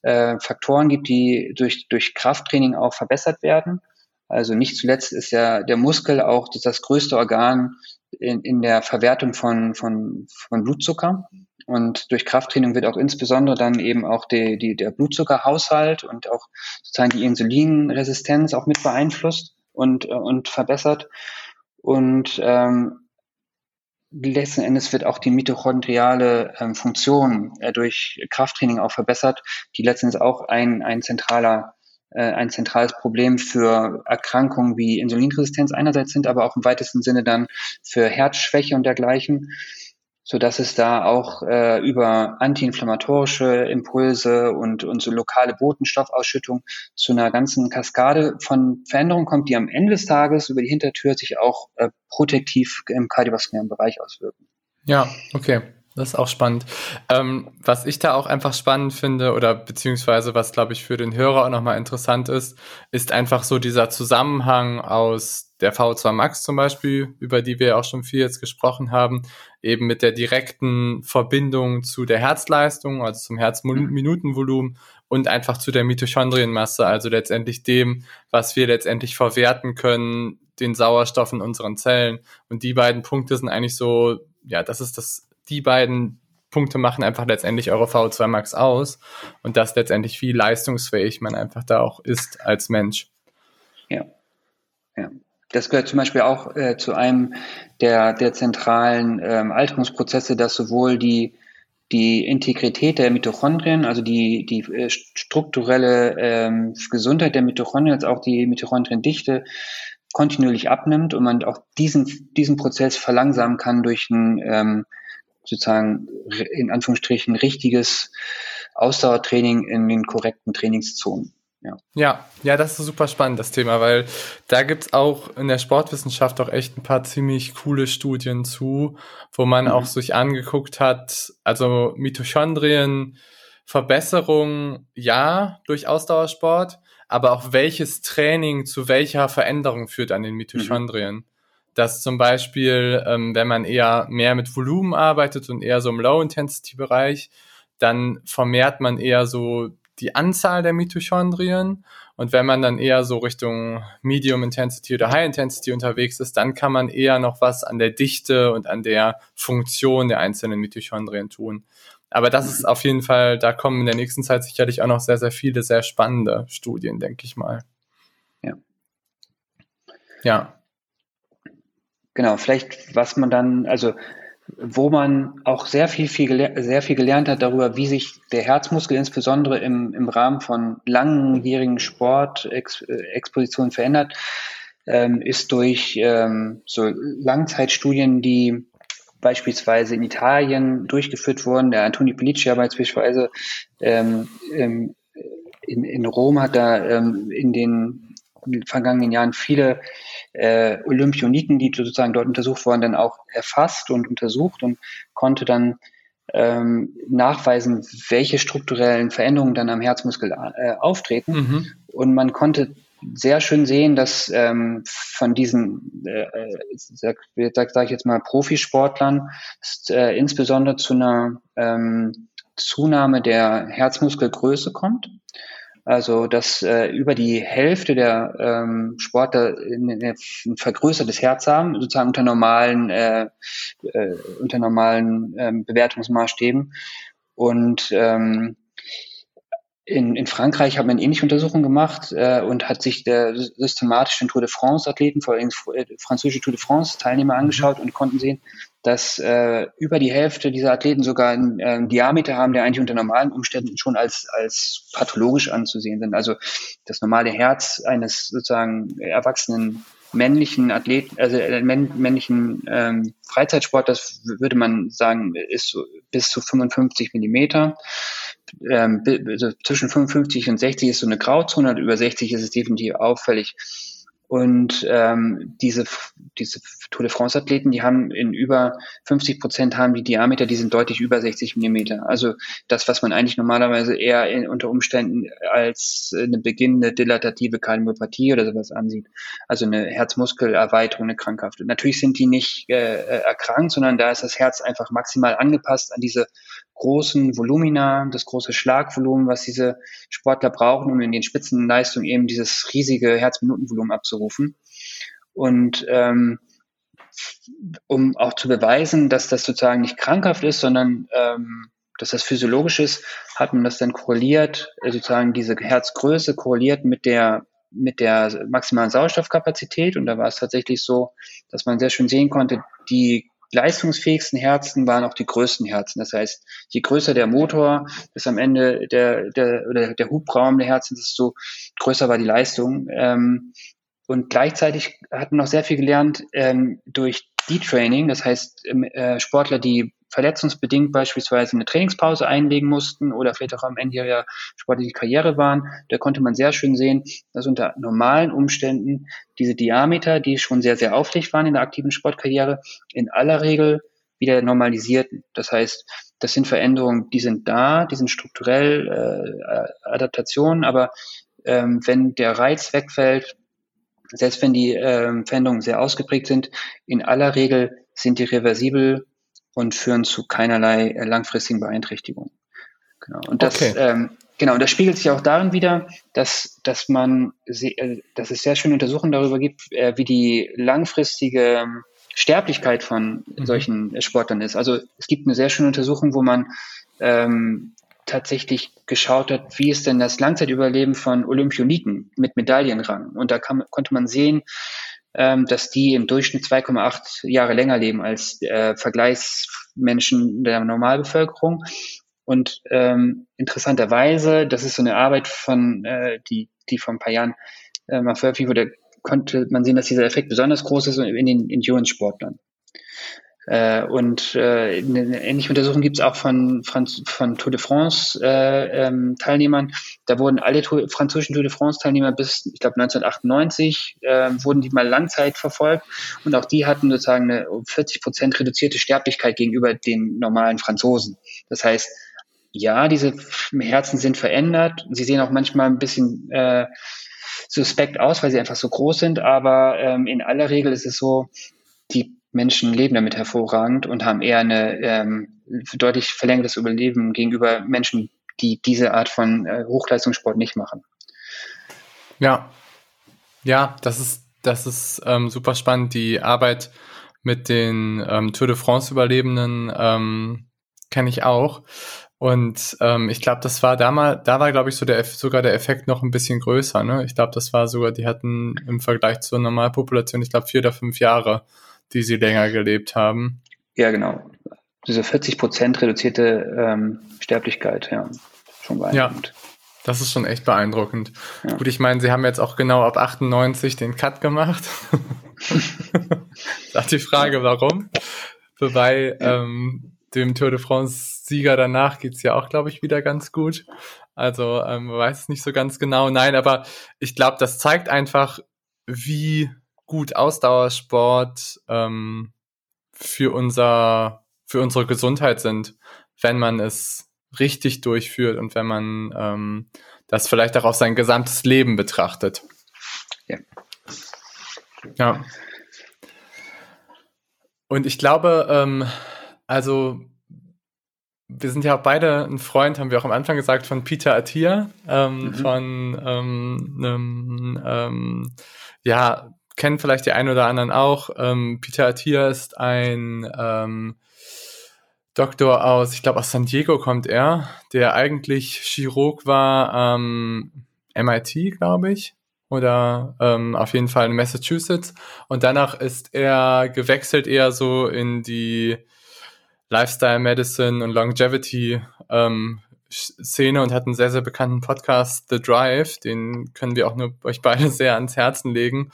äh, Faktoren gibt, die durch, durch Krafttraining auch verbessert werden. Also nicht zuletzt ist ja der Muskel auch das, das größte Organ in, in der Verwertung von, von, von Blutzucker. Und durch Krafttraining wird auch insbesondere dann eben auch die, die, der Blutzuckerhaushalt und auch sozusagen die Insulinresistenz auch mit beeinflusst und, und verbessert. Und ähm, letzten Endes wird auch die mitochondriale ähm, Funktion äh, durch Krafttraining auch verbessert, die letztens auch ein, ein, zentraler, äh, ein zentrales Problem für Erkrankungen wie Insulinresistenz einerseits sind, aber auch im weitesten Sinne dann für Herzschwäche und dergleichen, sodass es da auch äh, über antiinflammatorische Impulse und, und so lokale Botenstoffausschüttung zu einer ganzen Kaskade von Veränderungen kommt, die am Ende des Tages über die Hintertür sich auch äh, protektiv im kardiovaskulären Bereich auswirken. Ja, okay. Das ist auch spannend. Ähm, was ich da auch einfach spannend finde oder beziehungsweise was, glaube ich, für den Hörer auch nochmal interessant ist, ist einfach so dieser Zusammenhang aus der V O zwei max zum Beispiel, über die wir ja auch schon viel jetzt gesprochen haben, eben mit der direkten Verbindung zu der Herzleistung, also zum Herzminutenvolumen und einfach zu der Mitochondrienmasse, also letztendlich dem, was wir letztendlich verwerten können, den Sauerstoff in unseren Zellen. Und die beiden Punkte sind eigentlich so, ja, das ist das die beiden Punkte machen einfach letztendlich eure V O zwei max aus und dass letztendlich, wie leistungsfähig man einfach da auch ist als Mensch. Ja, ja. Das gehört zum Beispiel auch äh, zu einem der, der zentralen ähm, Alterungsprozesse, dass sowohl die, die Integrität der Mitochondrien, also die, die äh, strukturelle ähm, Gesundheit der Mitochondrien, als auch die Mitochondriendichte kontinuierlich abnimmt und man auch diesen, diesen Prozess verlangsamen kann durch ein ähm, sozusagen in Anführungsstrichen richtiges Ausdauertraining in den korrekten Trainingszonen. Ja, ja, ja, das ist super spannend, das Thema, weil da gibt es auch in der Sportwissenschaft auch echt ein paar ziemlich coole Studien zu, wo man mhm. auch sich angeguckt hat, also Mitochondrien, Verbesserung, ja, durch Ausdauersport, aber auch welches Training zu welcher Veränderung führt an den Mitochondrien. Mhm. Dass zum Beispiel, ähm, wenn man eher mehr mit Volumen arbeitet und eher so im Low-Intensity-Bereich, dann vermehrt man eher so die Anzahl der Mitochondrien. Und wenn man dann eher so Richtung Medium-Intensity oder High-Intensity unterwegs ist, dann kann man eher noch was an der Dichte und an der Funktion der einzelnen Mitochondrien tun. Aber das ist auf jeden Fall, da kommen in der nächsten Zeit sicherlich auch noch sehr, sehr viele, sehr spannende Studien, denke ich mal. Ja. Ja. Genau, vielleicht was man dann, also wo man auch sehr viel, viel gele- sehr viel gelernt hat darüber, wie sich der Herzmuskel insbesondere im, im Rahmen von langjährigen Sportexpositionen verändert, ähm, ist durch ähm, so Langzeitstudien, die beispielsweise in Italien durchgeführt wurden. Der Antoni Pellicci beispielsweise ähm, ähm, in, in Rom hat da ähm, in den in den vergangenen Jahren viele äh, Olympioniken, die sozusagen dort untersucht wurden, dann auch erfasst und untersucht und konnte dann ähm, nachweisen, welche strukturellen Veränderungen dann am Herzmuskel äh, auftreten. Mhm. Und man konnte sehr schön sehen, dass ähm, von diesen, äh, sage sag, sag ich jetzt mal, Profisportlern äh, insbesondere zu einer ähm, Zunahme der Herzmuskelgröße kommt. Also, dass äh, über die Hälfte der ähm, Sportler ein vergrößertes Herz haben, sozusagen unter normalen, äh, äh, unter normalen ähm, Bewertungsmaßstäben. Und ähm, in, in Frankreich hat man ähnliche Untersuchungen gemacht äh, und hat sich der, systematisch den Tour de France-Athleten, vor allem äh, französische Tour de France-Teilnehmer angeschaut und konnten sehen, dass äh, über die Hälfte dieser Athleten sogar einen äh, Diameter haben, der eigentlich unter normalen Umständen schon als als pathologisch anzusehen sind. Also das normale Herz eines sozusagen erwachsenen männlichen Athleten, also männlichen ähm, Freizeitsport, das würde man sagen, ist so bis zu fünfundfünfzig Millimeter. Ähm, also zwischen fünfundfünfzig und sechzig ist so eine Grauzone, über sechzig ist es definitiv auffällig. Und ähm, diese diese Tour de France Athleten, die haben in über fünfzig Prozent haben die Diameter, die sind deutlich über sechzig Millimeter. Also das, was man eigentlich normalerweise eher in, unter Umständen als eine beginnende dilatative Kardiomyopathie oder sowas ansieht, also eine Herzmuskelerweiterung, eine krankhafte. Natürlich sind die nicht äh, erkrankt, sondern da ist das Herz einfach maximal angepasst an diese großen Volumina, das große Schlagvolumen, was diese Sportler brauchen, um in den Spitzenleistungen eben dieses riesige Herzminutenvolumen abzurufen. Und ähm, um auch zu beweisen, dass das sozusagen nicht krankhaft ist, sondern ähm, dass das physiologisch ist, hat man das dann korreliert, sozusagen diese Herzgröße korreliert mit der mit der maximalen Sauerstoffkapazität. Und da war es tatsächlich so, dass man sehr schön sehen konnte, die leistungsfähigsten Herzen waren auch die größten Herzen. Das heißt, je größer der Motor ist am Ende der, der, oder der Hubraum der Herzen, desto größer war die Leistung. Und gleichzeitig hat man noch sehr viel gelernt durch Detraining. Das heißt, Sportler, die verletzungsbedingt beispielsweise eine Trainingspause einlegen mussten oder vielleicht auch am Ende ihrer sportlichen Karriere waren, da konnte man sehr schön sehen, dass unter normalen Umständen diese Diameter, die schon sehr, sehr auffällig waren in der aktiven Sportkarriere, in aller Regel wieder normalisierten. Das heißt, das sind Veränderungen, die sind da, die sind strukturell äh, Adaptationen, aber ähm, wenn der Reiz wegfällt, selbst wenn die äh, Veränderungen sehr ausgeprägt sind, in aller Regel sind die reversibel und führen zu keinerlei äh, langfristigen Beeinträchtigungen. Genau. Und das, okay. ähm, genau, und das spiegelt sich auch darin wieder, dass, dass man, se- äh, dass es sehr schöne Untersuchungen darüber gibt, äh, wie die langfristige ähm, Sterblichkeit von mhm. solchen äh, Sportlern ist. Also es gibt eine sehr schöne Untersuchung, wo man ähm, tatsächlich geschaut hat, wie ist denn das Langzeitüberleben von Olympioniken mit Medaillenrang? Und da kam, konnte man sehen, dass die im Durchschnitt zwei Komma acht Jahre länger leben als äh, Vergleichsmenschen der Normalbevölkerung. Und ähm, interessanterweise, das ist so eine Arbeit von äh, die die vor ein paar Jahren äh, mal veröffentlicht wurde, konnte man sehen, dass dieser Effekt besonders groß ist in den Endurance-Sportlern. Äh, und äh, eine ähnliche Untersuchung gibt es auch von, von, von Tour de France-Teilnehmern. Äh, ähm, da wurden alle to- französischen Tour de France-Teilnehmer bis, ich glaube, neunzehnhundertachtundneunzig, äh, wurden die mal Langzeit verfolgt. Und auch die hatten sozusagen eine vierzig Prozent reduzierte Sterblichkeit gegenüber den normalen Franzosen. Das heißt, ja, diese Herzen sind verändert. Sie sehen auch manchmal ein bisschen äh, suspekt aus, weil sie einfach so groß sind. Aber ähm, in aller Regel ist es so, die Menschen leben damit hervorragend und haben eher eine ähm, deutlich verlängertes Überleben gegenüber Menschen, die diese Art von äh, Hochleistungssport nicht machen. Ja, ja, das ist das ist ähm, super spannend. Die Arbeit mit den ähm, Tour de France Überlebenden ähm, kenne ich auch und ähm, ich glaube, das war damals, da war glaube ich so der sogar der Effekt noch ein bisschen größer. Ne? Ich glaube, das war sogar, die hatten im Vergleich zur Normalpopulation, ich glaube vier oder fünf Jahre, die sie länger gelebt haben. Ja, genau. Diese vierzig Prozent reduzierte ähm, Sterblichkeit, ja, schon beeindruckend. Ja, das ist schon echt beeindruckend. Ja. Gut, ich meine, sie haben jetzt auch genau ab achtundneunzig den Cut gemacht. Da ist die Frage, warum? Wobei ähm, dem Tour de France-Sieger danach geht es ja auch, glaube ich, wieder ganz gut. Also ähm, man weiß es nicht so ganz genau. Nein, aber ich glaube, das zeigt einfach, wie gut Ausdauersport ähm, für unser für unsere Gesundheit sind, wenn man es richtig durchführt und wenn man ähm, das vielleicht auch auf sein gesamtes Leben betrachtet. Ja. Ja. Und ich glaube, ähm, also wir sind ja auch beide ein Freund, haben wir auch am Anfang gesagt, von Peter Attia, ähm, mhm. von ähm, ähm, ähm, ja, kennen vielleicht die einen oder anderen auch. Ähm, Peter Attia ist ein ähm, Doktor aus, ich glaube aus San Diego kommt er, der eigentlich Chirurg war am ähm, M I T, glaube ich, oder ähm, auf jeden Fall in Massachusetts. Und danach ist er gewechselt eher so in die Lifestyle Medicine und Longevity ähm, Szene und hat einen sehr, sehr bekannten Podcast, The Drive, den können wir auch nur euch beide sehr ans Herzen legen.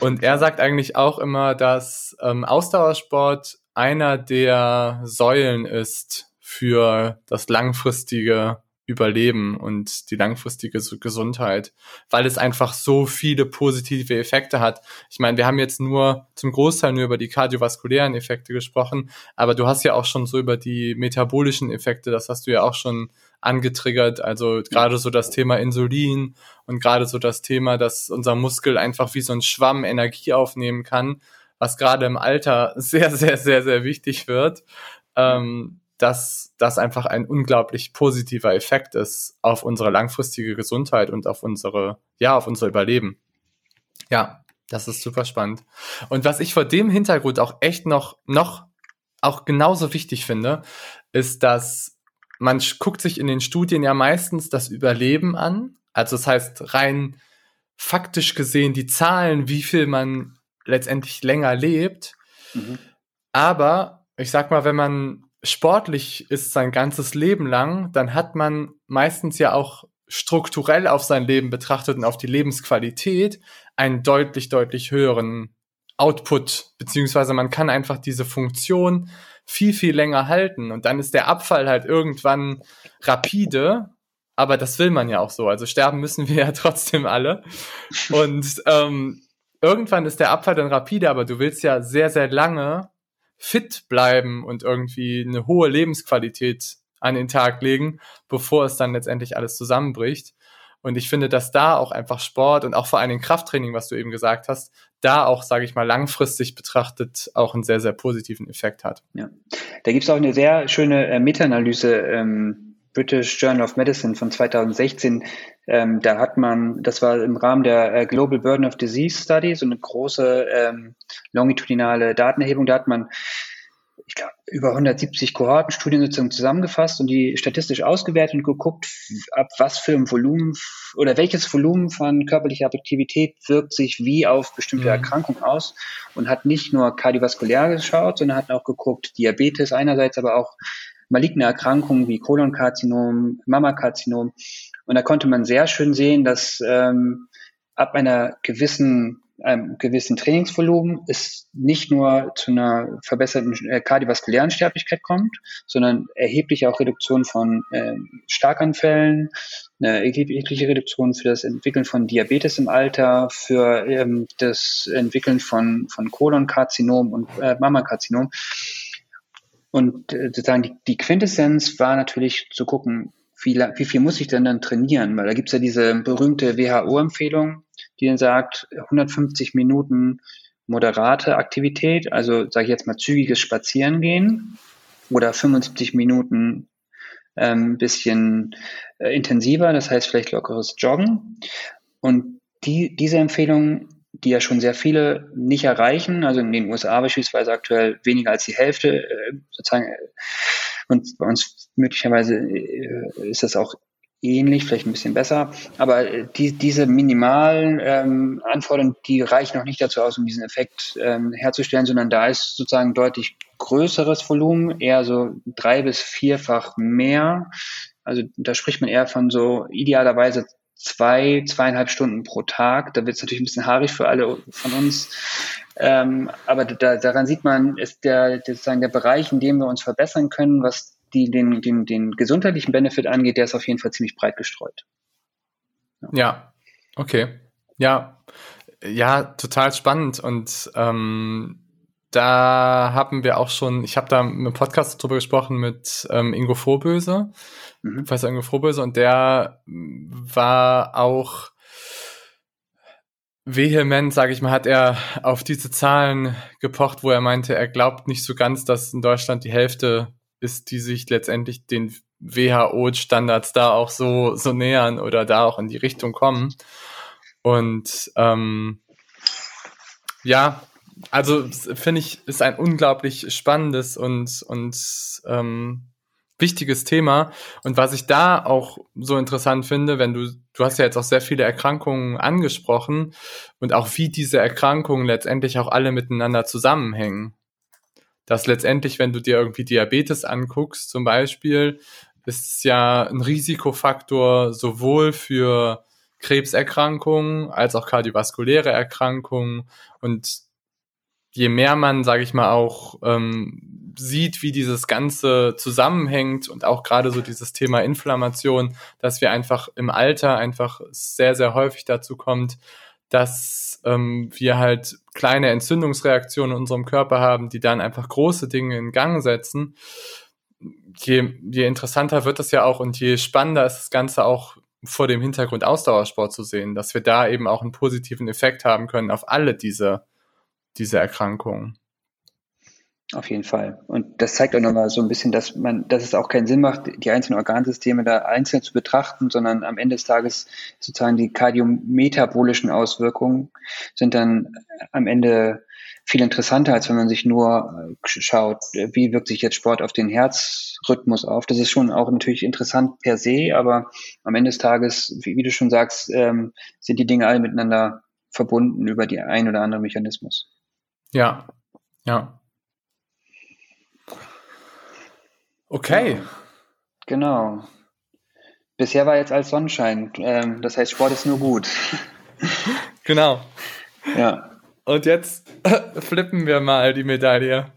Und er sagt eigentlich auch immer, dass ähm, Ausdauersport einer der Säulen ist für das langfristige Überleben und die langfristige Gesundheit, weil es einfach so viele positive Effekte hat. Ich meine, wir haben jetzt nur zum Großteil nur über die kardiovaskulären Effekte gesprochen, aber du hast ja auch schon so über die metabolischen Effekte, das hast du ja auch schon angetriggert, also gerade so das Thema Insulin und gerade so das Thema, dass unser Muskel einfach wie so ein Schwamm Energie aufnehmen kann, was gerade im Alter sehr, sehr, sehr, sehr wichtig wird. Ähm, dass das einfach ein unglaublich positiver Effekt ist auf unsere langfristige Gesundheit und auf unsere, ja, auf unser Überleben. Ja, das ist super spannend. Und was ich vor dem Hintergrund auch echt noch, noch auch genauso wichtig finde, ist, dass man guckt sich in den Studien ja meistens das Überleben an. Also das heißt, rein faktisch gesehen die Zahlen, wie viel man letztendlich länger lebt. Mhm. Aber ich sag mal, wenn man sportlich ist sein ganzes Leben lang, dann hat man meistens ja auch strukturell auf sein Leben betrachtet und auf die Lebensqualität einen deutlich, deutlich höheren Output, beziehungsweise man kann einfach diese Funktion viel, viel länger halten und dann ist der Abfall halt irgendwann rapide, aber das will man ja auch so, also sterben müssen wir ja trotzdem alle und ähm, irgendwann ist der Abfall dann rapide, aber du willst ja sehr, sehr lange fit bleiben und irgendwie eine hohe Lebensqualität an den Tag legen, bevor es dann letztendlich alles zusammenbricht. Und ich finde, dass da auch einfach Sport und auch vor allem Krafttraining, was du eben gesagt hast, da auch, sage ich mal, langfristig betrachtet auch einen sehr, sehr positiven Effekt hat. Ja, da gibt es auch eine sehr schöne äh, Meta-Analyse, ähm, British Journal of Medicine von zweitausendsechzehn. Ähm, da hat man, das war im Rahmen der äh, Global Burden of Disease Study, so eine große ähm, longitudinale Datenerhebung, da hat man, ich glaube, über hundertsiebzig Kohorten, Studiensitzungen zusammengefasst und die statistisch ausgewertet und geguckt, ab was für ein Volumen oder welches Volumen von körperlicher Aktivität wirkt sich wie auf bestimmte mhm. Erkrankungen aus und hat nicht nur kardiovaskulär geschaut, sondern hat auch geguckt, Diabetes einerseits, aber auch maligne Erkrankungen wie Kolonkarzinom, Mammakarzinom. Und da konnte man sehr schön sehen, dass ähm, ab einer gewissen, einem gewissen Trainingsvolumen es nicht nur zu einer verbesserten äh, kardiovaskulären Sterblichkeit kommt, sondern erhebliche auch Reduktion von äh, Schlaganfällen, eine erhebliche Reduktion für das Entwickeln von Diabetes im Alter, für ähm, das Entwickeln von, von Kolonkarzinom und äh, Mammakarzinom. Und äh, sozusagen die, die Quintessenz war natürlich zu gucken, Wie, wie viel muss ich denn dann trainieren? Weil da gibt es ja diese berühmte W H O-Empfehlung, die dann sagt, hundertfünfzig Minuten moderate Aktivität, also sage ich jetzt mal zügiges Spazierengehen oder fünfundsiebzig Minuten ein ähm, bisschen äh, intensiver, das heißt vielleicht lockeres Joggen. Und die, diese Empfehlung, die ja schon sehr viele nicht erreichen, also in den U S A beispielsweise aktuell weniger als die Hälfte äh, sozusagen. Äh, Und bei uns möglicherweise ist das auch ähnlich, vielleicht ein bisschen besser. Aber die, diese minimalen ähm, Anforderungen, die reichen noch nicht dazu aus, um diesen Effekt ähm, herzustellen, sondern da ist sozusagen deutlich größeres Volumen, eher so drei- bis vierfach mehr. Also da spricht man eher von so idealerweise zwei, zweieinhalb Stunden pro Tag. Da wird es natürlich ein bisschen haarig für alle von uns. Ähm, aber da, daran sieht man, ist der, sozusagen der Bereich, in dem wir uns verbessern können, was die, den, den, den gesundheitlichen Benefit angeht, der ist auf jeden Fall ziemlich breit gestreut. Ja, ja, okay. Ja, ja, total spannend. Und ähm, da haben wir auch schon, ich habe da im Podcast drüber gesprochen mit ähm, Ingo Froböse, mhm. Professor Ingo Froböse, und der war auch vehement, sage ich mal, hat er auf diese Zahlen gepocht, wo er meinte, er glaubt nicht so ganz, dass in Deutschland die Hälfte ist, die sich letztendlich den W H O-Standards da auch so so nähern oder da auch in die Richtung kommen. Und ähm, ja, also finde ich, ist ein unglaublich spannendes und und ähm, wichtiges Thema. Und was ich da auch so interessant finde, wenn du, du hast ja jetzt auch sehr viele Erkrankungen angesprochen und auch wie diese Erkrankungen letztendlich auch alle miteinander zusammenhängen. Dass letztendlich, wenn du dir irgendwie Diabetes anguckst, zum Beispiel, ist es ja ein Risikofaktor sowohl für Krebserkrankungen als auch kardiovaskuläre Erkrankungen. Und je mehr man, sage ich mal, auch ähm, sieht, wie dieses Ganze zusammenhängt und auch gerade so dieses Thema Inflammation, dass wir einfach im Alter einfach sehr, sehr häufig dazu kommt, dass ähm, wir halt kleine Entzündungsreaktionen in unserem Körper haben, die dann einfach große Dinge in Gang setzen. Je, je interessanter wird das ja auch und je spannender ist das Ganze auch vor dem Hintergrund Ausdauersport zu sehen, dass wir da eben auch einen positiven Effekt haben können auf alle diese, diese Erkrankungen. Auf jeden Fall. Und das zeigt auch nochmal so ein bisschen, dass man, dass es auch keinen Sinn macht, die einzelnen Organsysteme da einzeln zu betrachten, sondern am Ende des Tages sozusagen die kardiometabolischen Auswirkungen sind dann am Ende viel interessanter, als wenn man sich nur schaut, wie wirkt sich jetzt Sport auf den Herzrhythmus auf. Das ist schon auch natürlich interessant per se, aber am Ende des Tages, wie du schon sagst, ähm, sind die Dinge alle miteinander verbunden über die ein oder andere Mechanismus. Ja, ja. Okay. Genau. Bisher war jetzt alles Sonnenschein. Ähm, das heißt, Sport ist nur gut. Genau. Ja. Und jetzt flippen wir mal die Medaille.